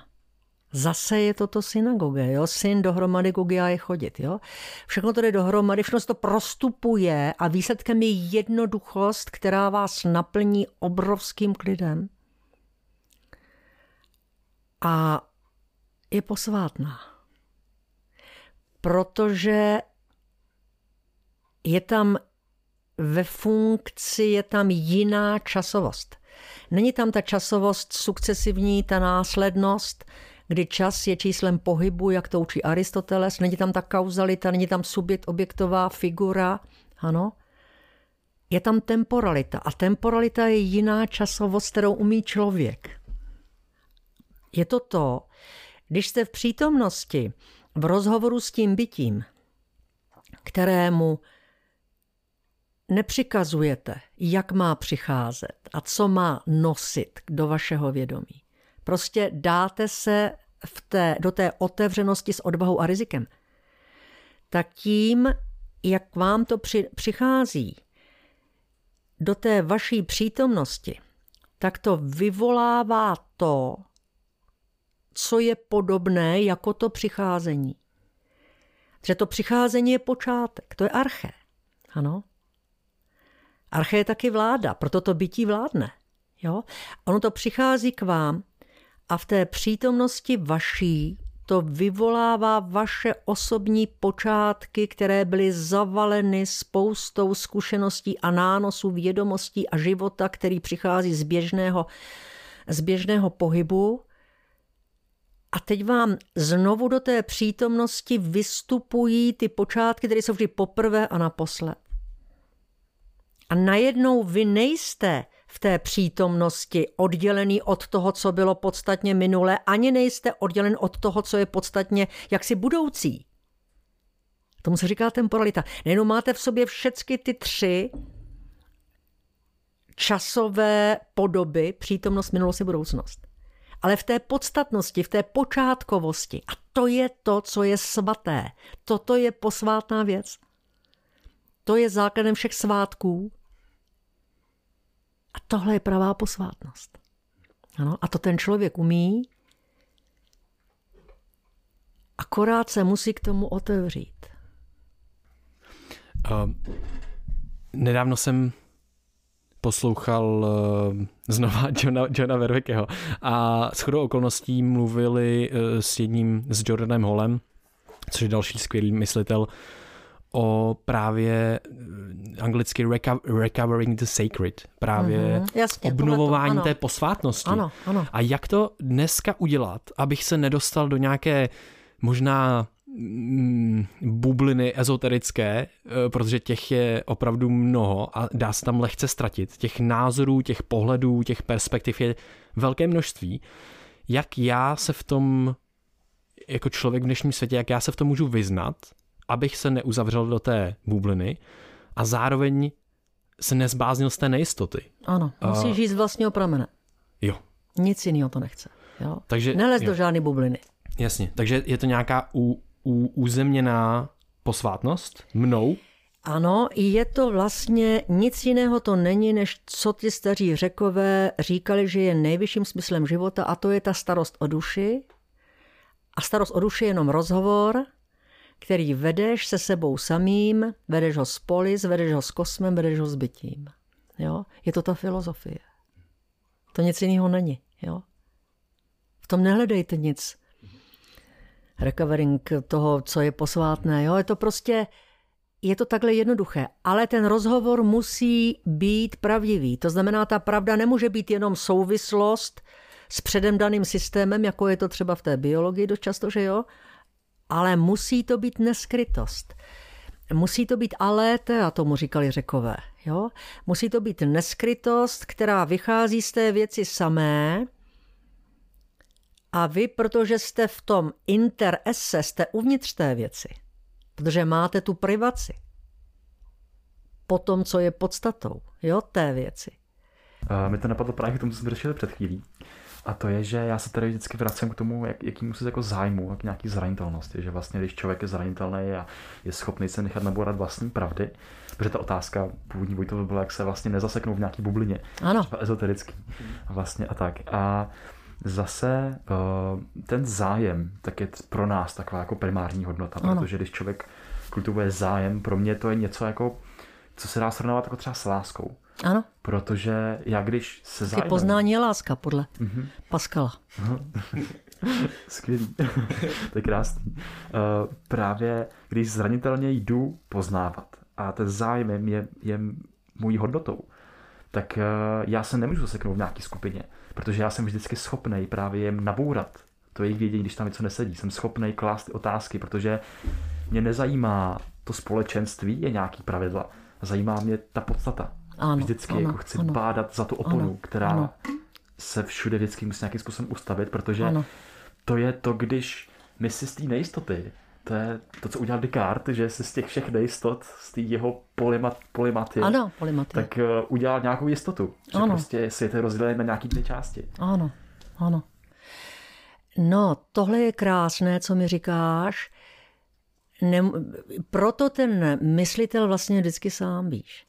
Zase je to to synagoge, jo? Syn dohromady gugia je chodit. Jo? Všechno to jde dohromady, všechno to prostupuje a výsledkem je jednoduchost, která vás naplní obrovským klidem. A je posvátná. Protože je tam ve funkci, je tam jiná časovost. Není tam ta časovost sukcesivní, ta následnost, kdy čas je číslem pohybu, jak to učí Aristoteles, není tam ta kauzalita, není tam subjekt, objektová figura, ano. Je tam temporalita a temporalita je jiná časovost, kterou umí člověk. Je to to, když jste v přítomnosti, v rozhovoru s tím bytím, kterému nepřikazujete, jak má přicházet a co má nosit do vašeho vědomí. Prostě dáte se v té, do té otevřenosti s odvahou a rizikem. Tak tím, jak vám to při, přichází do té vaší přítomnosti, tak to vyvolává to, co je podobné jako to přicházení. Že to přicházení je počátek, to je arché. Ano. Arché je taky vláda, proto to bytí vládne. Jo? Ono to přichází k vám a v té přítomnosti vaší to vyvolává vaše osobní počátky, které byly zavaleny spoustou zkušeností a nánosů vědomostí a života, který přichází z běžného, z běžného pohybu. A teď vám znovu do té přítomnosti vystupují ty počátky, které jsou vždy poprvé a naposled. A najednou vy nejste v té přítomnosti oddělený od toho, co bylo podstatně minulé, ani nejste oddělen od toho, co je podstatně jaksi budoucí. Tomu se říká temporalita. Nejenom máte v sobě všechny ty tři časové podoby přítomnost, minulost i budoucnost. Ale v té podstatnosti, v té počátkovosti. A to je to, co je svaté. Toto je posvátná věc. To je základem všech svátků. A tohle je pravá posvátnost. Ano, a to ten člověk umí, akorát se musí k tomu otevřít. Uh, nedávno jsem poslouchal uh, znova Johna, Johna Vervaekeho a shodou okolností mluvili uh, s jedním, s Jordanem Hallem, což je další skvělý myslitel, o právě anglicky reco- recovering the sacred, právě mm-hmm, jasně, obnovování tohleto, té posvátnosti. Ano, ano. A jak to dneska udělat, abych se nedostal do nějaké možná mm, bubliny ezoterické, protože těch je opravdu mnoho a dá se tam lehce ztratit. Těch názorů, těch pohledů, těch perspektiv je velké množství. Jak já se v tom, jako člověk v dnešním světě, jak já se v tom můžu vyznat, abych se neuzavřel do té bubliny a zároveň se nezbláznil z té nejistoty. Ano, musíš uh, žít z vlastního pramene. Jo. Nic jiného to nechce. Jo. Takže, Nelez jo. do žádné bubliny. Jasně, takže je to nějaká u, u, uzemněná posvátnost mnou? Ano, je to vlastně, nic jiného to není, než co ti staří Řekové říkali, že je nejvyšším smyslem života, a to je ta starost o duši. A starost o duši je jenom rozhovor, který vedeš se sebou samým, vedeš ho s polis, vedeš ho s kosmem, vedeš ho s bytím. Jo? Je to ta filozofie. To nic jiného není. Jo? V tom nehledejte nic. Recovering toho, co je posvátné. Jo? Je to prostě, je to takhle jednoduché. Ale ten rozhovor musí být pravdivý. To znamená, ta pravda nemůže být jenom souvislost s předem daným systémem, jako je to třeba v té biologii dost často, že jo? Ale musí to být neskrytost. Musí to být aléte, a tomu říkali Řekové. Jo? Musí to být neskrytost, která vychází z té věci samé. A vy, protože jste v tom interesse, jste uvnitř té věci. Protože máte tu privaci. Po tom, co je podstatou, jo, té věci. Uh, mi to napadlo právě k tomu, co jsme řešili před chvílí. A to je, že já se tady vždycky vracím k tomu, jak, jaký musí jako zájmu, jak nějaký zranitelnosti, že vlastně když člověk je zranitelný a je schopný se nechat nabourat vlastní pravdy, protože ta otázka původní Vojtova byla, jak se vlastně nezaseknou v nějaký bublině, ano. Třeba ezoterický vlastně a tak. A zase ten zájem tak je pro nás taková jako primární hodnota, ano. Protože když člověk kultivuje zájem, pro mě to je něco jako, co se dá srovnávat jako třeba s láskou. Ano. Protože já když se zájmem... Poznání je láska, podle mm-hmm. Pascala. Skvělý. To je krásný. Uh, právě když zranitelně jdu poznávat a ten zájem je, je mojí hodnotou, tak uh, já se nemůžu zaseknout v nějaké skupině, protože já jsem vždycky schopnej právě jim nabourat to jejich vědění, když tam něco nesedí. Jsem schopnej klást otázky, protože mě nezajímá to společenství, je nějaký pravidla. Zajímá mě ta podstata. Ano, vždycky ano, jako chci ano, bádat za tu oponu, ano, která ano. se všude vždycky musí nějakým způsobem ustavit, protože ano. to je to, když my si z té nejistoty, to je to, co udělal Descartes, že si z těch všech nejistot, z té jeho polymat, polymatie, ano, polymatie, tak uh, udělal nějakou jistotu. Že ano. prostě si je to rozdělili na nějaký dvě části. Ano, ano. No, tohle je krásné, co mi říkáš. Ne, proto ten myslitel vlastně vždycky sám víš.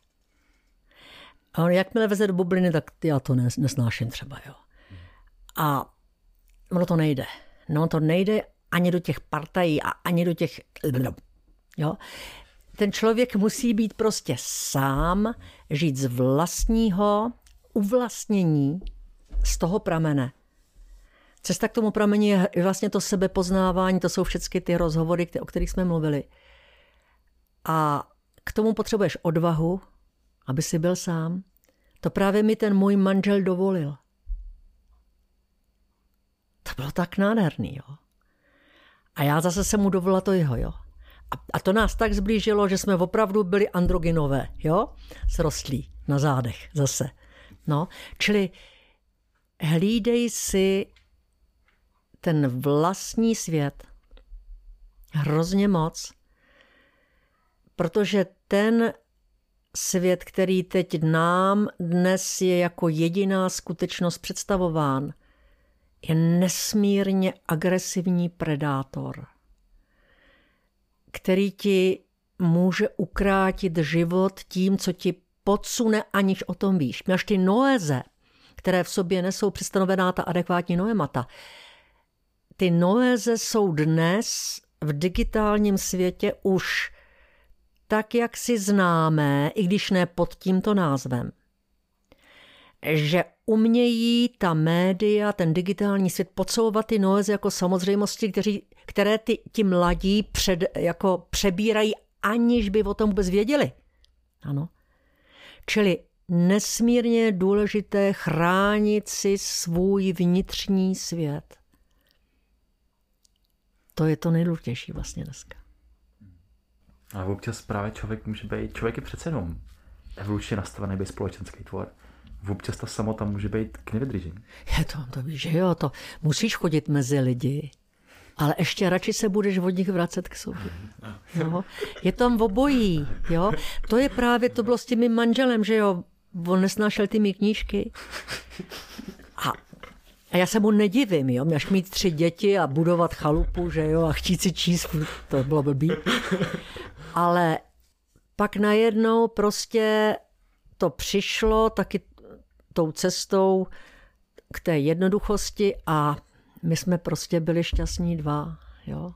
A on jakmile veze do bubliny, tak já to nesnáším třeba, jo. A ono to nejde. No to nejde ani do těch partají a ani do těch... Jo. Ten člověk musí být prostě sám, žít z vlastního uvlastnění, z toho pramene. Cesta k tomu prameni je vlastně to sebepoznávání, to jsou všechny ty rozhovory, o kterých jsme mluvili. A k tomu potřebuješ odvahu, aby si byl sám. To právě mi ten můj manžel dovolil. To bylo tak nádherný, jo. A já zase se mu dovolila to jeho, jo. A, a to nás tak zblížilo, že jsme opravdu byli androgynové, jo. Srostlí na zádech zase. No, čili hlídej si ten vlastní svět hrozně moc, protože ten Svět, který teď nám dnes je jako jediná skutečnost představován, je nesmírně agresivní predátor, který ti může ukrátit život tím, co ti podsune, aniž o tom víš. Máš ty noéze, které v sobě nesou přestanovená ta adekvátní noemata. Ty noéze jsou dnes v digitálním světě už tak, jak si známe, i když ne pod tímto názvem. Že umějí ta média, ten digitální svět podsouvat ty noézy jako samozřejmosti, kteří, které ty, ti mladí před, jako přebírají, aniž by o tom vůbec věděli. Ano. Čili nesmírně je důležité chránit si svůj vnitřní svět. To je to nejdůležitější vlastně dneska. Ale občas právě člověk může být, člověk je přece jenom evolučně nastavený být společenský tvor. Vůbec ta samota může být k nevydržení. Je to, to víš, že jo, to musíš chodit mezi lidi, ale ještě radši se budeš od nich vracet k sobě. Jo? Je tam obojí, jo. To je právě, to bylo s tím mým manželem, že jo, on nesnášel ty mý knížky. A A já se mu nedivím, jo, měl mít tři děti a budovat chalupu, že jo, a chtít si číst, to bylo blbý. Ale pak najednou prostě to přišlo taky tou cestou k té jednoduchosti a my jsme prostě byli šťastní dva, jo.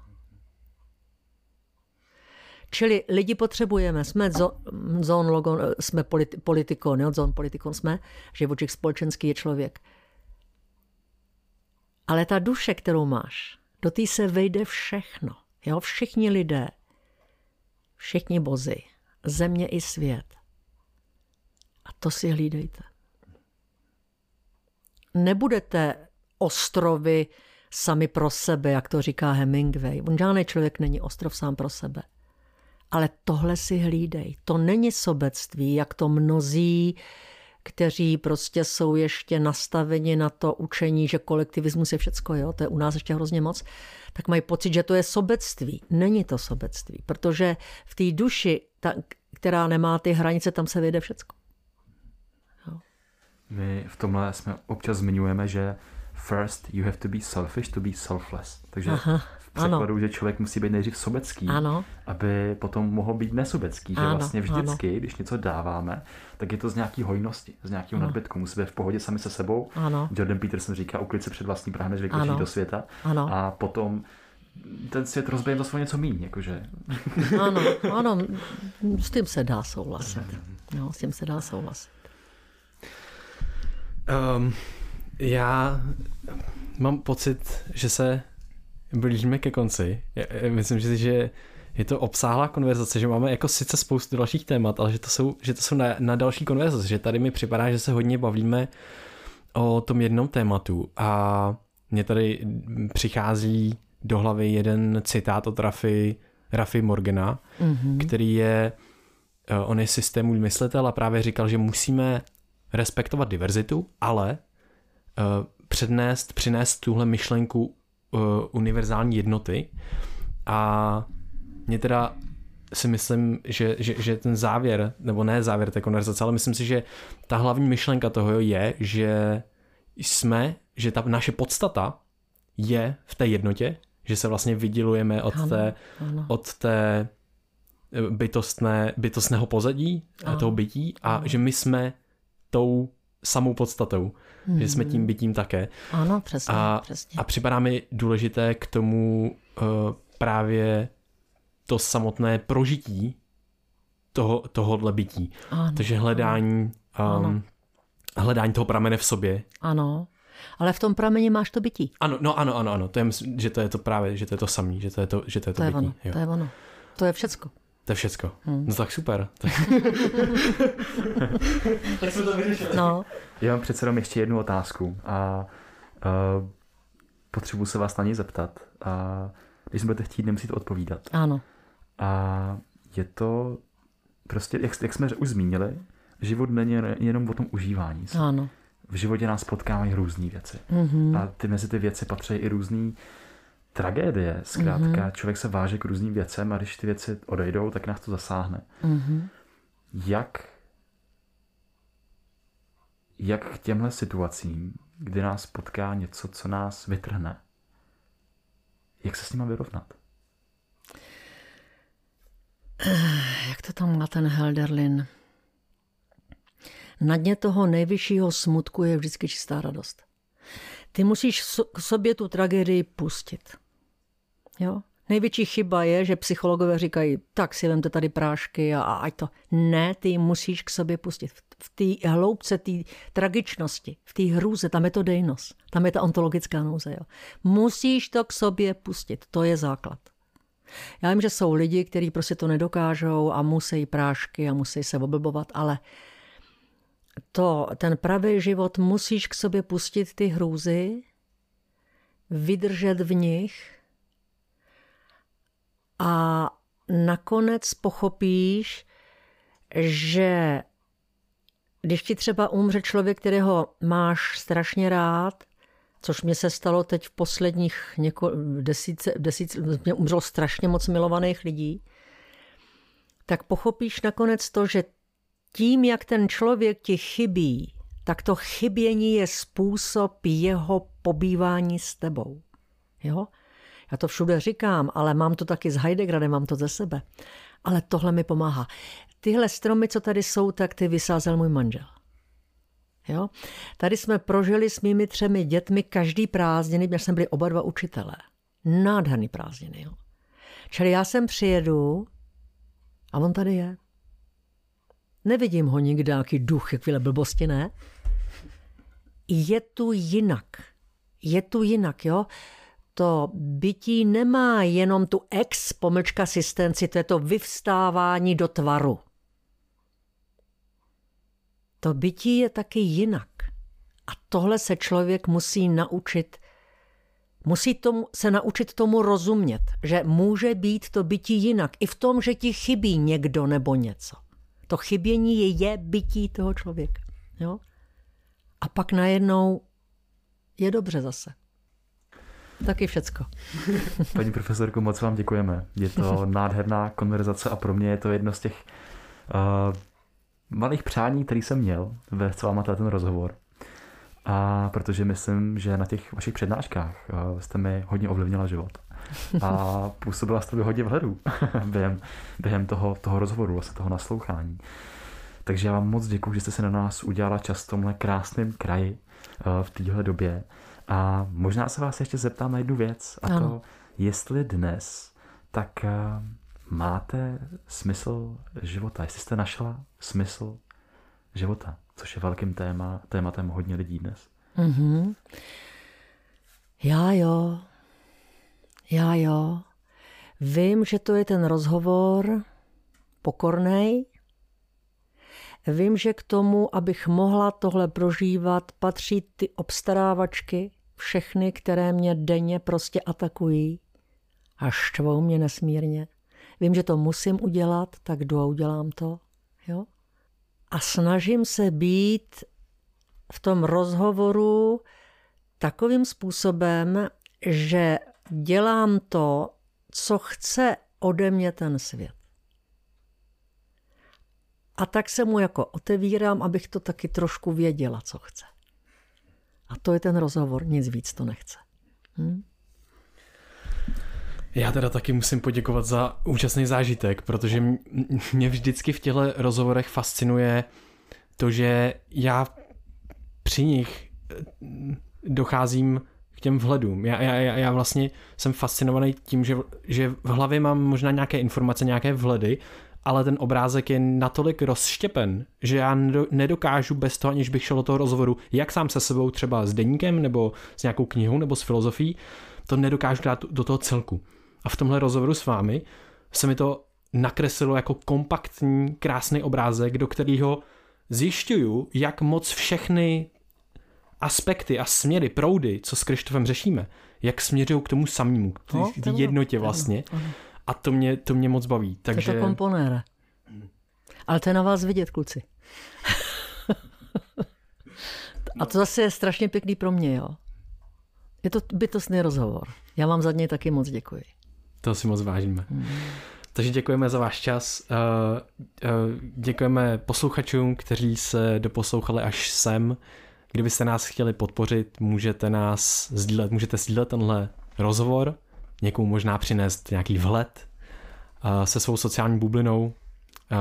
Čili lidi potřebujeme, jsme zón logon, jsme politi, politikon, jo, zón politikon jsme, živočich společenský je člověk. Ale ta duše, kterou máš, do té se vejde všechno. Jo? Všichni lidé, všichni bozi, země i svět. A to si hlídejte. Nebudete ostrovy sami pro sebe, jak to říká Hemingway. On žádný člověk není ostrov sám pro sebe. Ale tohle si hlídej. To není sobectví, jak to mnozí, kteří prostě jsou ještě nastaveni na to učení, že kolektivismus je všecko, jo, to je u nás ještě hrozně moc, tak mají pocit, že to je sobectví. Není to sobectví, protože v té duši, ta, která nemá ty hranice, tam se vyjde všecko. Jo. My v tomhle jsme občas zmiňujeme, že first you have to be selfish to be selfless. Takže Aha, v překladu, ano. Že člověk musí být nejdřív sobecký, ano. Aby potom mohl být nesobecký. Že ano, vlastně vždycky, ano. Když něco dáváme, tak je to z nějaký hojnosti, z nějakého ano. nadbytku. Musí být v pohodě sami se sebou. Ano. Jordan Peterson říká, uklid se před vlastní prahem, než vykročíš do světa. Ano. A potom ten svět rozbijeme zase o něco míň. Jakože. Ano, ano, s tím se dá souhlasit. No, s tím se dá souhlasit. Um, já mám pocit, že se blížíme ke konci. Myslím, že je to obsáhlá konverzace, že máme jako sice spoustu dalších témat, ale že to jsou, že to jsou na, na další konverzace, že tady mi připadá, že se hodně bavíme o tom jednom tématu a mně tady přichází do hlavy jeden citát od Rafi, Rafi Morgana, mm-hmm. který je, on je systémový myslitel a právě říkal, že musíme respektovat diverzitu, ale přednést, přinést tuhle myšlenku univerzální jednoty a mě teda si myslím, že, že, že ten závěr, nebo ne závěr té konverzace, ale myslím si, že ta hlavní myšlenka toho je, že jsme, že ta naše podstata je v té jednotě, že se vlastně vydělujeme od ano, té, ano. od té bytostné, bytostného pozadí ano. toho bytí a ano. že my jsme tou samou podstatou, hmm. že jsme tím bytím také. Ano, přesně. A, přesně. a připadá mi důležité k tomu uh, právě to samotné prožití toho, tohohle bytí. Ano, takže hledání, um, hledání toho pramene v sobě. Ano, ale v tom prameni máš to bytí. Ano, no ano, ano, ano. To je, že to je to právě, že to je to samý, že to je to, že to, je to, to bytí. Je ono, jo. To je ono, to je všecko. To je všecko. Hmm. No tak super. Tak jsme to vyřešili. No. Já mám přece jenom ještě jednu otázku a uh, potřebuji se vás na ní zeptat. Uh, když budete chtít, nemusíte odpovídat. Ano. A je to prostě, jak, jak jsme už zmínili, život není jenom o tom užívání. Ano. V životě nás potkávají různý věci. Mm-hmm. A ty mezi ty věci patří i různý tragédie, zkrátka. Mm-hmm. Člověk se váže k různým věcem a když ty věci odejdou, tak nás to zasáhne. Mm-hmm. jak, jak k těmhle situacím, kdy nás potká něco, co nás vytrhne, jak se s nima vyrovnat? Jak to tam má ten Hölderlin? Na dně toho nejvyššího smutku je vždycky čistá radost. Ty musíš k sobě tu tragédii pustit. Jo? Největší chyba je, že psychologové říkají, tak si vemte tady prášky a, a ať to. Ne, ty musíš k sobě pustit. V té hloubce, té tragičnosti, v té hrůze, tam je to dejnos, tam je ta ontologická nouze. Jo? Musíš to k sobě pustit, to je základ. Já vím, že jsou lidi, kteří prostě to nedokážou a musí prášky a musí se oblbovat, ale to, ten pravý život, musíš k sobě pustit ty hrůzy, vydržet v nich a nakonec pochopíš, že když ti třeba umře člověk, kterého máš strašně rád, což mě se stalo teď v posledních něko- desíce, desíce, mě umřelo strašně moc milovaných lidí, tak pochopíš nakonec to, že tím, jak ten člověk ti chybí, tak to chybění je způsob jeho pobývání s tebou. Jo? Já to všude říkám, ale mám to taky z Heideggera, mám to ze sebe. Ale tohle mi pomáhá. Tyhle stromy, co tady jsou, tak ty vysázel můj manžel. Jo? Tady jsme prožili s mými třemi dětmi každý prázdniny, protože jsme byli oba dva učitelé. Nádherný prázdniny. Jo? Čili já sem přijedu a on tady je. Nevidím ho nikde, nějaký duch, jak chvíle blbosti, ne? Je tu jinak. Je tu jinak, jo? To bytí nemá jenom tu ex pomlčka sistenci, to je to vyvstávání do tvaru. To bytí je taky jinak. A tohle se člověk musí naučit, musí tomu, se naučit tomu rozumět, že může být to bytí jinak, i v tom, že ti chybí někdo nebo něco. To chybění je, je bytí toho člověka. Jo? A pak najednou je dobře zase. Taky všecko. Paní profesorko, moc vám děkujeme. Je to nádherná konverzace a pro mě je to jedno z těch uh, malých přání, který jsem měl ve s váma ten rozhovor. A protože myslím, že na těch vašich přednáškách uh, jste mi hodně ovlivnila život. A působila jste mi hodně vhledu během, během toho, toho rozhovoru, vlastně toho naslouchání. Takže já vám moc děkuji, že jste se na nás udělala čas v tomhle krásném kraji uh, v téhle době. A možná se vás ještě zeptám na jednu věc, a to, jestli dnes, tak máte smysl života, jestli jste našla smysl života, což je velkým téma, tématem hodně lidí dnes. Mm-hmm. Já jo, já jo. Vím, že to je ten rozhovor pokornej. Vím, že k tomu, abych mohla tohle prožívat, patří ty obstarávačky, všechny, které mě denně prostě atakují a štvou mě nesmírně. Vím, že to musím udělat, tak jdu a udělám to. Jo? A snažím se být v tom rozhovoru takovým způsobem, že dělám to, co chce ode mě ten svět. A tak se mu jako otevírám, abych to taky trošku věděla, co chce. A to je ten rozhovor, nic víc to nechce. Hm? Já teda taky musím poděkovat za úžasný zážitek, protože mě vždycky v těchto rozhovorech fascinuje to, že já při nich docházím k těm vhledům. Já, já, já vlastně jsem fascinovaný tím, že, že v hlavě mám možná nějaké informace, nějaké vhledy, ale ten obrázek je natolik rozštěpen, že já nedokážu bez toho, aniž bych šel do toho rozhovoru, jak sám se sebou, třeba s deníkem, nebo s nějakou knihou, nebo s filozofií, to nedokážu dát do toho celku. A v tomhle rozhovoru s vámi se mi to nakreslilo jako kompaktní, krásný obrázek, do kterého zjišťuju, jak moc všechny aspekty a směry, proudy, co s Krištofem řešíme, jak směřují k tomu samému, k té jednotě vlastně. A to mě, to mě moc baví. Takže... To je to komponéra. Ale to je na vás vidět, kluci. A to zase je strašně pěkný pro mě, jo. Je to bytostný rozhovor. Já vám za něj taky moc děkuji. To si moc vážíme. Mm. Takže děkujeme za váš čas. Děkujeme posluchačům, kteří se doposlouchali až sem. Kdybyste nás chtěli podpořit, můžete nás sdílet, můžete sdílet tenhle rozhovor, někomu možná přinést nějaký vhled se svou sociální bublinou.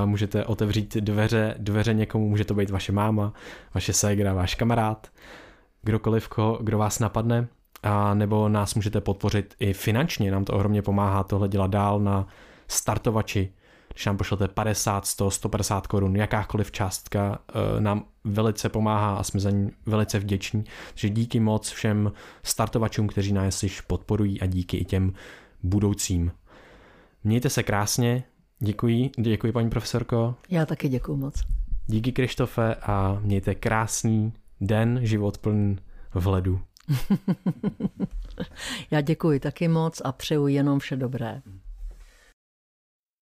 Můžete otevřít dveře, dveře někomu, může to být vaše máma, vaše ségra, váš kamarád, kdokoliv, ko, kdo vás napadne. A nebo nás můžete podpořit i finančně, nám to ohromně pomáhá tohle dělat dál na startovači. Když nám pošlete padesát, sto, sto padesát korun, jakákoliv částka nám velice pomáhá a jsme za ní velice vděční. Takže díky moc všem startovačům, kteří nás již podporují, a díky i těm budoucím. Mějte se krásně, děkuji, děkuji paní profesorko. Já taky děkuji moc. Díky Krištofe a mějte krásný den, život plný vhledu. Já děkuji taky moc a přeju jenom vše dobré.